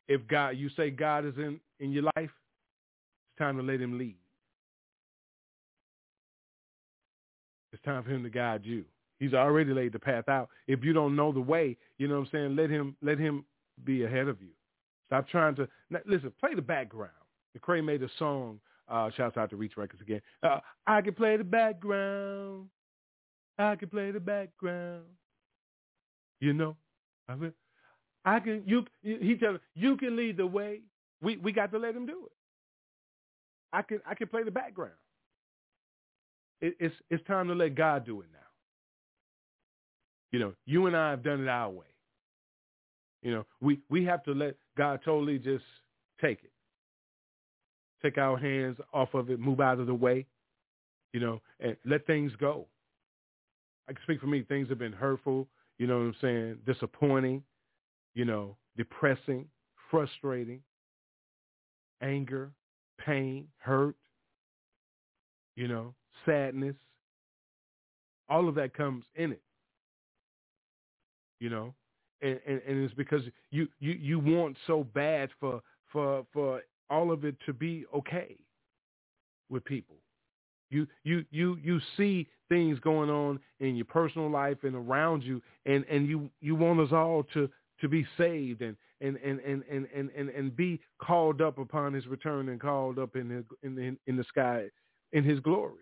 If God, you say God is in, in your life, it's time to let him lead. It's time for him to guide you. He's already laid the path out. If you don't know the way, you know what I'm saying, let him let him be ahead of you. Stop trying to – listen, play the background. The Cray made a song. Uh, shouts out to Reach Records again. Uh, I can play the background. I can play the background. You know, I mean, I can – you. He tells you can lead the way. We we got to let him do it. I can I can play the background. It's it's time to let God do it now. You know, you and I have done it our way. You know, we, we have to let God totally just take it. Take our hands off of it, move out of the way, you know, and let things go. I can speak for me. Things have been hurtful, you know what I'm saying, disappointing, you know, depressing, frustrating, anger, pain, hurt, you know. Sadness, all of that comes in it, you know, and, and, and it's because you, you, you want so bad for, for, for all of it to be okay with people. You, you, you, you see things going on in your personal life and around you, and, and you, you want us all to, to be saved and, and, and, and, and, and, and, and be called up upon his return and called up in the, in the, in the sky in his glory.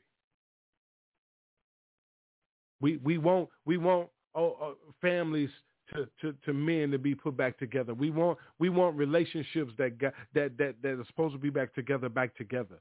We we want we want all, uh, families to, to, to men to be put back together. We want we want relationships that got, that that that are supposed to be back together back together.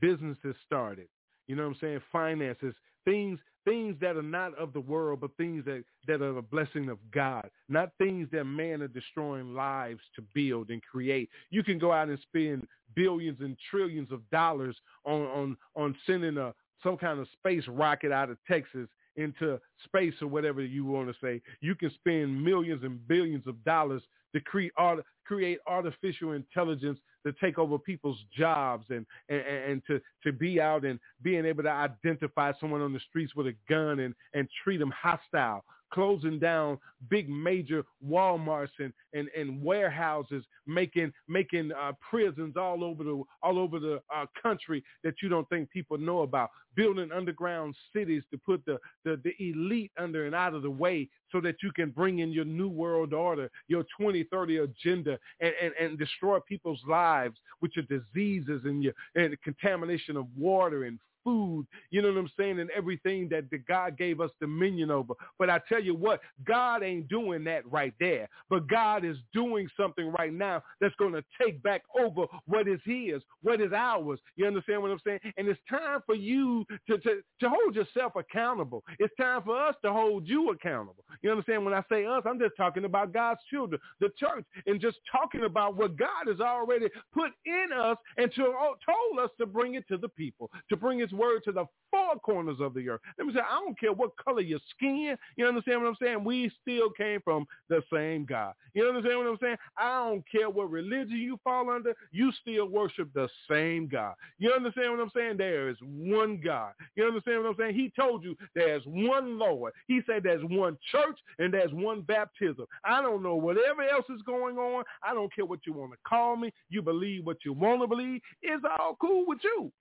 Businesses started. You know what I'm saying? Finances, things things that are not of the world, but things that, that are a blessing of God. Not things that man are destroying lives to build and create. You can go out and spend billions and trillions of dollars on on on sending a some kind of space rocket out of Texas into space or whatever you want to say. You can spend millions and billions of dollars to create art, create artificial intelligence to take over people's jobs and, and, and to, to be out and being able to identify someone on the streets with a gun and, and treat them hostile, closing down big major Walmarts and, and, and warehouses, making making uh, prisons all over the all over the uh, country that you don't think people know about, building underground cities to put the, the, the elite under and out of the way so that you can bring in your new world order, your twenty thirty agenda, and, and, and destroy people's lives with your diseases and your and the contamination of water and food, you know what I'm saying, and everything that the God gave us dominion over. But I tell you what, God ain't doing that right there. But God is doing something right now that's going to take back over what is his, what is ours. You understand what I'm saying? And it's time for you to, to, to hold yourself accountable. It's time for us to hold you accountable. You understand? When I say us, I'm just talking about God's children, the church, and just talking about what God has already put in us and to, told us to bring it to the people, to bring it word to the four corners of the earth. Let me say, I don't care what color your skin. You understand what I'm saying? We still came from the same God. You understand what I'm saying? I don't care what religion you fall under. You still worship the same God. You understand what I'm saying? There is one God. You understand what I'm saying? He told you there's one Lord. He said there's one church and there's one baptism. I don't know whatever else is going on. I don't care what you want to call me. You believe what you want to believe. It's all cool with you.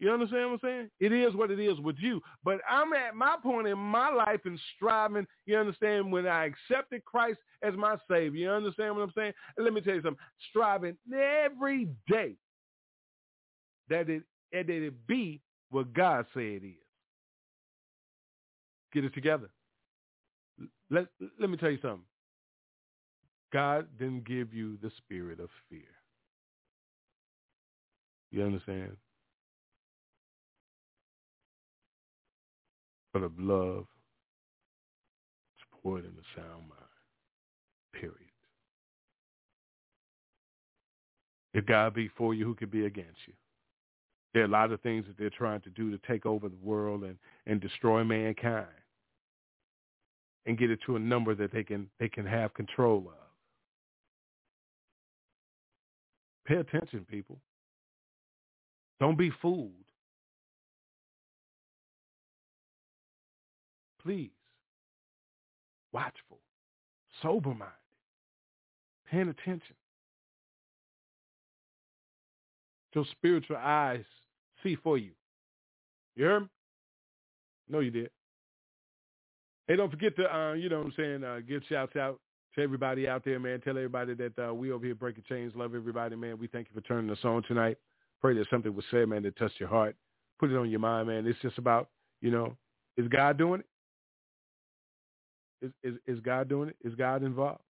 You understand what I'm saying? It is what it is with you. But I'm at my point in my life and striving, you understand, when I accepted Christ as my Savior. You understand what I'm saying? And let me tell you something. Striving every day that it, that it be what God said it is. Get it together. Let, let me tell you something. God didn't give you the spirit of fear. You understand? But of love, support, and a sound mind, period. If God be for you, who could be against you? There are a lot of things that they're trying to do to take over the world and, and destroy mankind and get it to a number that they can they can have control of. Pay attention, people. Don't be fooled. Please, watchful, sober-minded, paying attention. Your spiritual eyes see for you. You heard me? No, you did. Hey, don't forget to, uh, you know what I'm saying, uh, give shouts out to everybody out there, man. Tell everybody that uh, we over here breaking chains. Love everybody, man. We thank you for turning us on tonight. Pray that something was said, man, that touched your heart. Put it on your mind, man. It's just about, you know, is God doing it? Is, is is God doing it? Is God involved?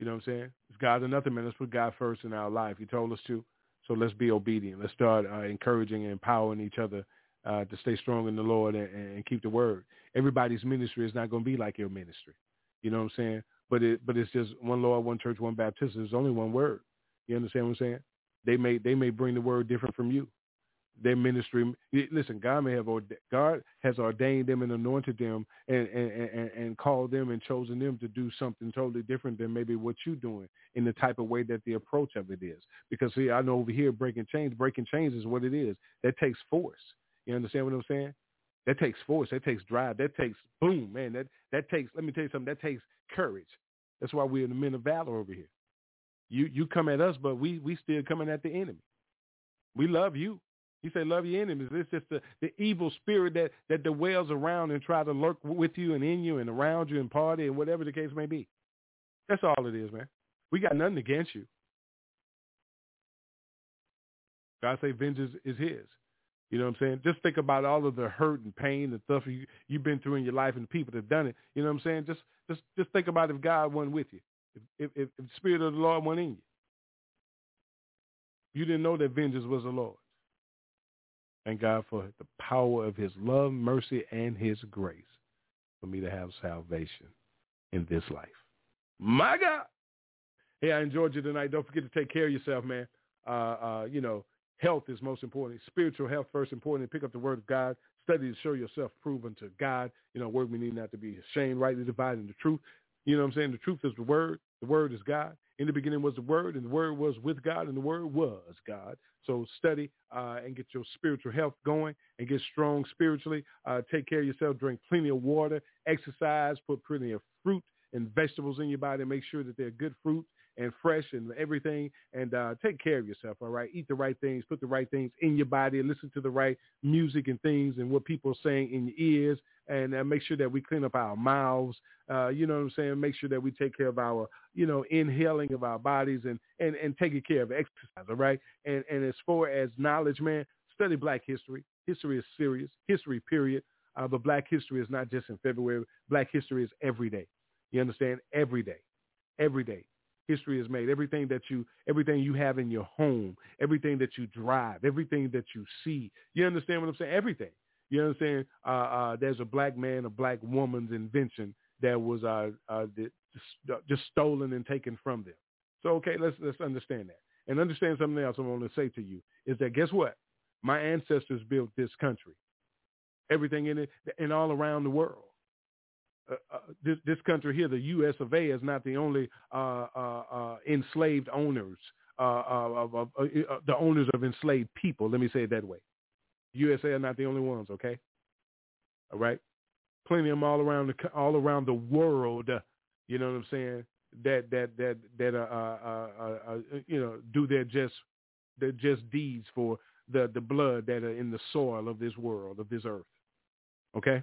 You know what I'm saying? It's God or nothing, man. Let's put God first in our life. He told us to, so let's be obedient. Let's start uh, encouraging and empowering each other uh, to stay strong in the Lord and, and keep the word. Everybody's ministry is not going to be like your ministry. You know what I'm saying? But it but it's just one Lord, one church, one baptism. There's only one word. You understand what I'm saying? They may they may bring the word different from you. Their ministry, listen, God may have, God has ordained them and anointed them and, and, and, and called them and chosen them to do something totally different than maybe what you're doing in the type of way that the approach of it is. Because see, I know over here, breaking chains, breaking chains is what it is. That takes force. You understand what I'm saying? That takes force. That takes drive. That takes, boom, man, that, that takes, let me tell you something, that takes courage. That's why we're the men of valor over here. You, you come at us, but we, we still coming at the enemy. We love you. He said, love your enemies. It's just the, the evil spirit that, that dwells around and try to lurk with you and in you and around you and party and whatever the case may be. That's all it is, man. We got nothing against you. God say vengeance is his. You know what I'm saying? Just think about all of the hurt and pain and stuff you, you've been through in your life and the people that have done it. You know what I'm saying? Just just just think about if God wasn't with you, if, if, if the spirit of the Lord wasn't in you. You didn't know that vengeance was the Lord. Thank God for the power of his love, mercy, and his grace for me to have salvation in this life. My God. Hey, I enjoyed you tonight. Don't forget to take care of yourself, man. Uh, uh, you know, health is most important. Spiritual health first important. Pick up the word of God. Study to show yourself proven to God. You know, word we need not to be ashamed, rightly dividing the truth. You know what I'm saying? The truth is the word. The word is God. In the beginning was the word, and the word was with God, and the word was God. So study uh, and get your spiritual health going and get strong spiritually. Uh, take care of yourself. Drink plenty of water. Exercise. Put plenty of fruit and vegetables in your body. Make sure that they're good fruit and fresh and everything. And uh, take care of yourself, all right? Eat the right things. Put the right things in your body. Listen to the right music and things and what people are saying in your ears. And uh, make sure that we clean up our mouths, uh, you know what I'm saying? Make sure that we take care of our, you know, inhaling of our bodies and, and, and taking care of exercise, all right? And, and as far as knowledge, man, study black history. History is serious. History, period. Uh, but black history is not just in February. Black history is every day. You understand? Every day. Every day. History is made. Everything that you, everything you have in your home, everything that you drive, everything that you see. You understand what I'm saying? Everything. You understand? Uh, uh, there's a black man, a black woman's invention that was uh, uh, just, just stolen and taken from them. So, okay, let's let's understand that. And understand something else I'm going to say to you is that guess what? My ancestors built this country, everything in it, and all around the world. Uh, uh, this, this country here, the U S of A, is not the only uh, uh, uh, enslaved owners, uh, of, of, uh, uh, the owners of enslaved people. Let me say it that way. U S A are not the only ones, okay? All right? Plenty of them all around the, all around the world, uh, you know what I'm saying, that that that that uh, uh, uh, uh, you know, do their just their just deeds for the, the blood that are in the soil of this world, of this earth, okay?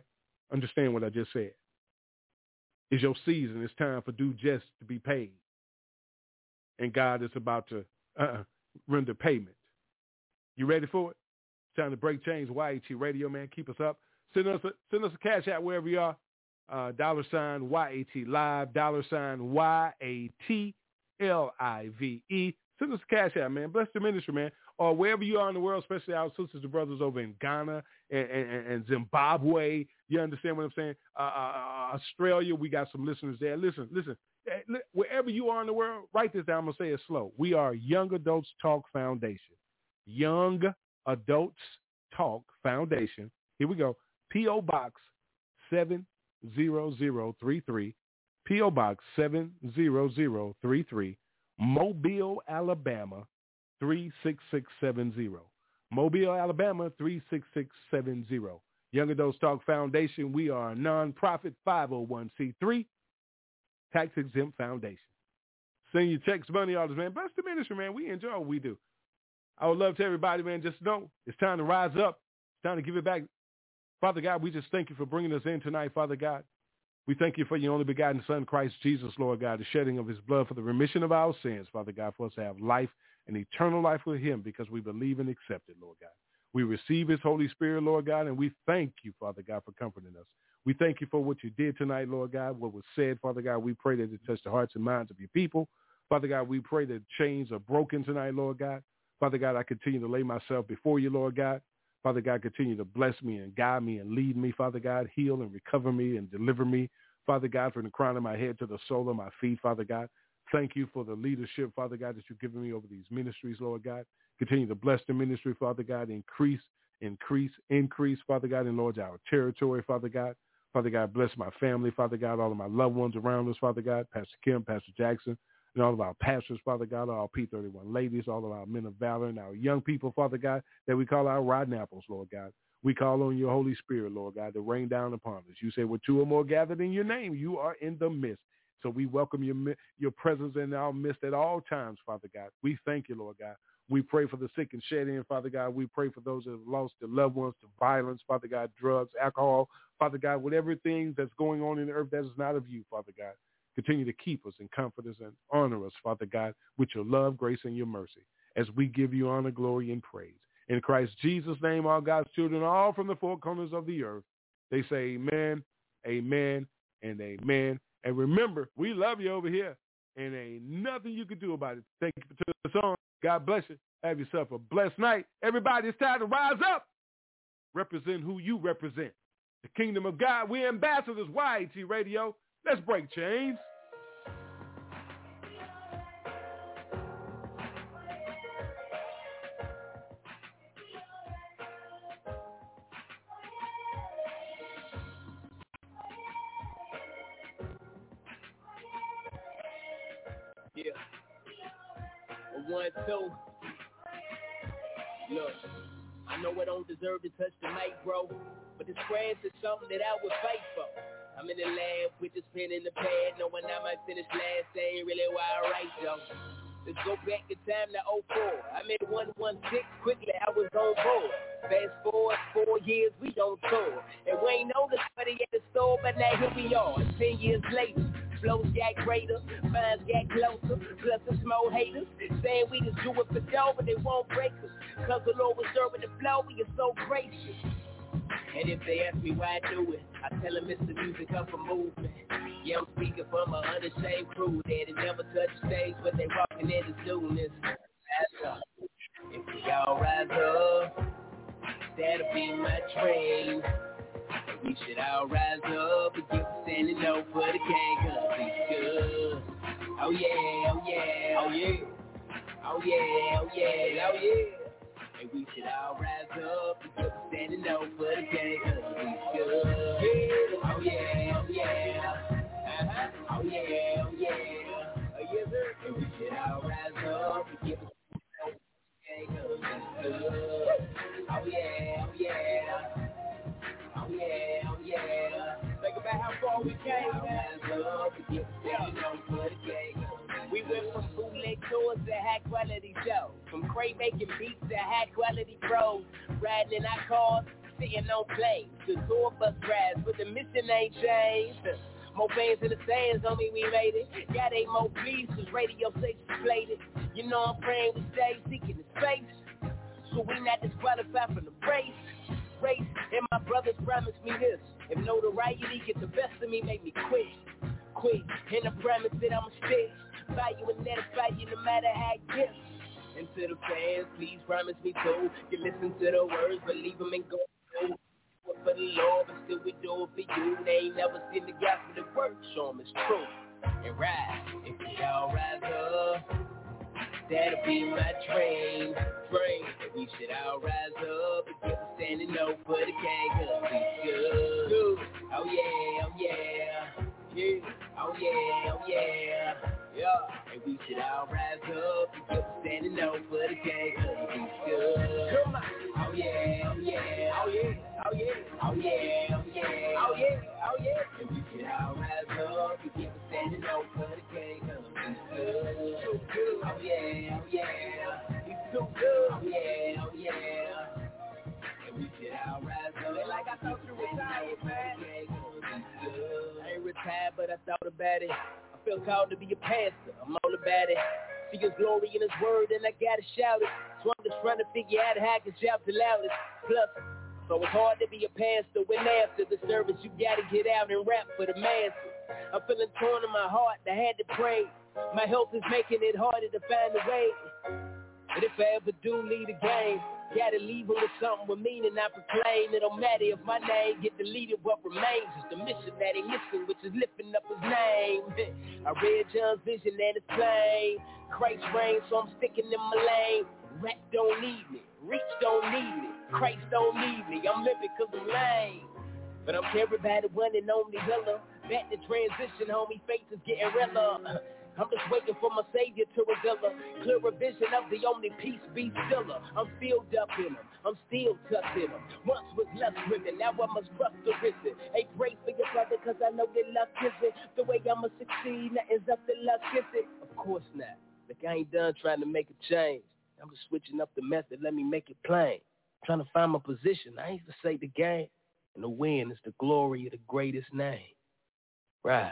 Understand what I just said. It's your season. It's time for due just to be paid. And God is about to uh, render payment. You ready for it? It's time to break chains. Y A T Radio, man. Keep us up. Send us a, send us a cash out wherever you are. Uh, dollar sign Y A T Live. Dollar sign Y A T L I V E. Send us a cash out, man. Bless the ministry, man. Or wherever you are in the world, especially our sisters and brothers over in Ghana and, and, and Zimbabwe. You understand what I'm saying? Uh, uh, Australia, we got some listeners there. Listen, listen, wherever you are in the world, write this down. I'm going to say it slow. We are Young Adults Talk Foundation. Young Adults Talk Foundation. Here we go. P O. Box seven zero zero three three. P O. Box seven zero zero three three. Mobile, Alabama, three six six seven zero. Mobile, Alabama, three six six seven zero. Young Adults Talk Foundation, we are a nonprofit five oh one c three tax-exempt foundation. Send your checks, money orders, man. Bless the ministry, man. We enjoy what we do. I would love to everybody, man. Just know it's time to rise up. It's time to give it back. Father God, we just thank you for bringing us in tonight, Father God. We thank you for your only begotten Son, Christ Jesus, Lord God, the shedding of his blood for the remission of our sins, Father God, for us to have life and eternal life with him because we believe and accept it, Lord God. We receive his Holy Spirit, Lord God, and we thank you, Father God, for comforting us. We thank you for what you did tonight, Lord God, what was said, Father God. We pray that it touched the hearts and minds of your people. Father God, we pray that chains are broken tonight, Lord God. Father God, I continue to lay myself before you, Lord God. Father God, continue to bless me and guide me and lead me, Father God. Heal and recover me and deliver me, Father God, from the crown of my head to the sole of my feet, Father God. Thank you for the leadership, Father God, that you've given me over these ministries, Lord God. Continue to bless the ministry, Father God. Increase, increase, increase, Father God. Enlarge our territory, Father God. Father God, bless my family, Father God, all of my loved ones around us, Father God, Pastor Kemp, Pastor Jackson, and all of our pastors, Father God, all P thirty-one ladies, all of our men of valor, and our young people, Father God, that we call our rotten apples, Lord God. We call on your Holy Spirit, Lord God, to rain down upon us. You say, well, two or more gathered in your name, you are in the midst. So we welcome your your presence in our midst at all times, Father God. We thank you, Lord God. We pray for the sick and shed in, Father God. We pray for those that have lost their loved ones to violence, Father God, drugs, alcohol, Father God, whatever things that's going on in the earth that is not of you, Father God. Continue to keep us and comfort us and honor us, Father God, with your love, grace, and your mercy as we give you honor, glory, and praise. In Christ Jesus' name, all God's children, all from the four corners of the earth, they say amen, amen, and amen. And remember, we love you over here, and ain't nothing you can do about it. Thank you for tuning us on. God bless you. Have yourself a blessed night. Everybody, it's time to rise up. Represent who you represent. The kingdom of God. We're ambassadors. Y A T Radio. Let's break chains. Yeah. One, two. Look, I know I don't deserve to touch the mic, bro, but this grass is something that I would fight for. I'm in the lab with this pen in the pad, knowing I might finish last. That ain't really why I write, though. Let's go back to time to oh four. I made one sixteen quickly, I was on board. Fast forward four years, we on tour. And we ain't know nobody at the store, but now here we are, ten years later. Flows got greater, vines got closer, plus the small haters, saying we just do it for dough, but they won't break us, cause the Lord was serving the flow, we are so gracious. And if they ask me why I do it, I tell them it's the music of a movement. Yeah, I'm speaking from an unashamed crew that never touched stage, but they walking in the newness. If we all rise up, that'll be my dream. We should all rise up and keep standing up for the king, cause he's good. Oh yeah, oh yeah, oh yeah, oh yeah, oh yeah, oh yeah. And we should all rise rise up, standing out for the day, cause we good. Yeah. Oh yeah, oh yeah, uh-huh. Oh yeah, oh yeah, oh yes sir. And we should all rise up, and give a day, cause we good. Oh yeah, oh yeah, oh yeah, oh yeah. Think about how far we came, man. Up, and standing out for the day. We went from bootleg tours to high-quality shows, from crate-making beats to high-quality pros, riding in our cars, sitting on planes, to tour bus rides, but the mission ain't changed. More fans in the stands, homie, we made it. Got eight more beats, cause radio stations played it. You know I'm praying we stay seeking the space, so we not disqualified from the race. Race, and my brothers promised me this: if notoriety gets the best of me, make me quit. Quit, and the promise that I'ma stick. Value and satisfy you no matter how it gets. And to the fans, please promise me too. You listen to the words, believe them and go through. For the Lord, but still we do it for you. They ain't never seen the gospel that works, show them it's true. And rise, if we all rise up, that'll be my dream, dream. We should all rise up and get them standing up for the gang, cause we good. Oh yeah, oh yeah, yeah. Oh yeah, oh yeah. Yeah, and we should all rise up and keep standing up for the gang, cause we good. Come on. Oh yeah, oh yeah, oh yeah, oh yeah, oh yeah, oh yeah, oh yeah, oh yeah. And we should all rise up and keep standing up for the gang, cause we good. So good. Oh yeah, oh yeah, it's so good. Oh yeah, oh yeah. And we should all rise up. And like I thought you retired, man. I ain't retired, but I thought about it. I feel called to be a pastor, I'm all about it. See his glory in his word and I gotta shout it. So I'm just trying to figure out how I can shout the loudest. Plus, so it's hard to be a pastor when after the service you gotta get out and rap for the masses. I'm feeling torn in my heart, I had to pray. My health is making it harder to find a way. But if I ever do leave the game, gotta leave him with something with meaning I proclaim. It don't matter if my name get deleted, what remains is the mission that he missing, which is lifting up his name. I read John's vision and it's plain. Christ reigns, so I'm sticking in my lane. Rap don't need me, reach don't need me, Christ don't need me. I'm living cause I'm lame, but I'm carried by the one and only healer. Back to transition, homie, faith is getting realer. I'm just waiting for my savior to reveal a clearer vision of the only peace, be stiller. I'm filled up in him, I'm still tucked in him. Once was lust driven, now I must trust the risen. Hey, pray for your brother, cause I know that luck isn't the way I'ma succeed, nothing's up to luck, is it? Of course not, like I ain't done trying to make a change. I'm just switching up the method, let me make it plain. I'm trying to find my position, I ain't to say the game. And the win is the glory of the greatest name. Right.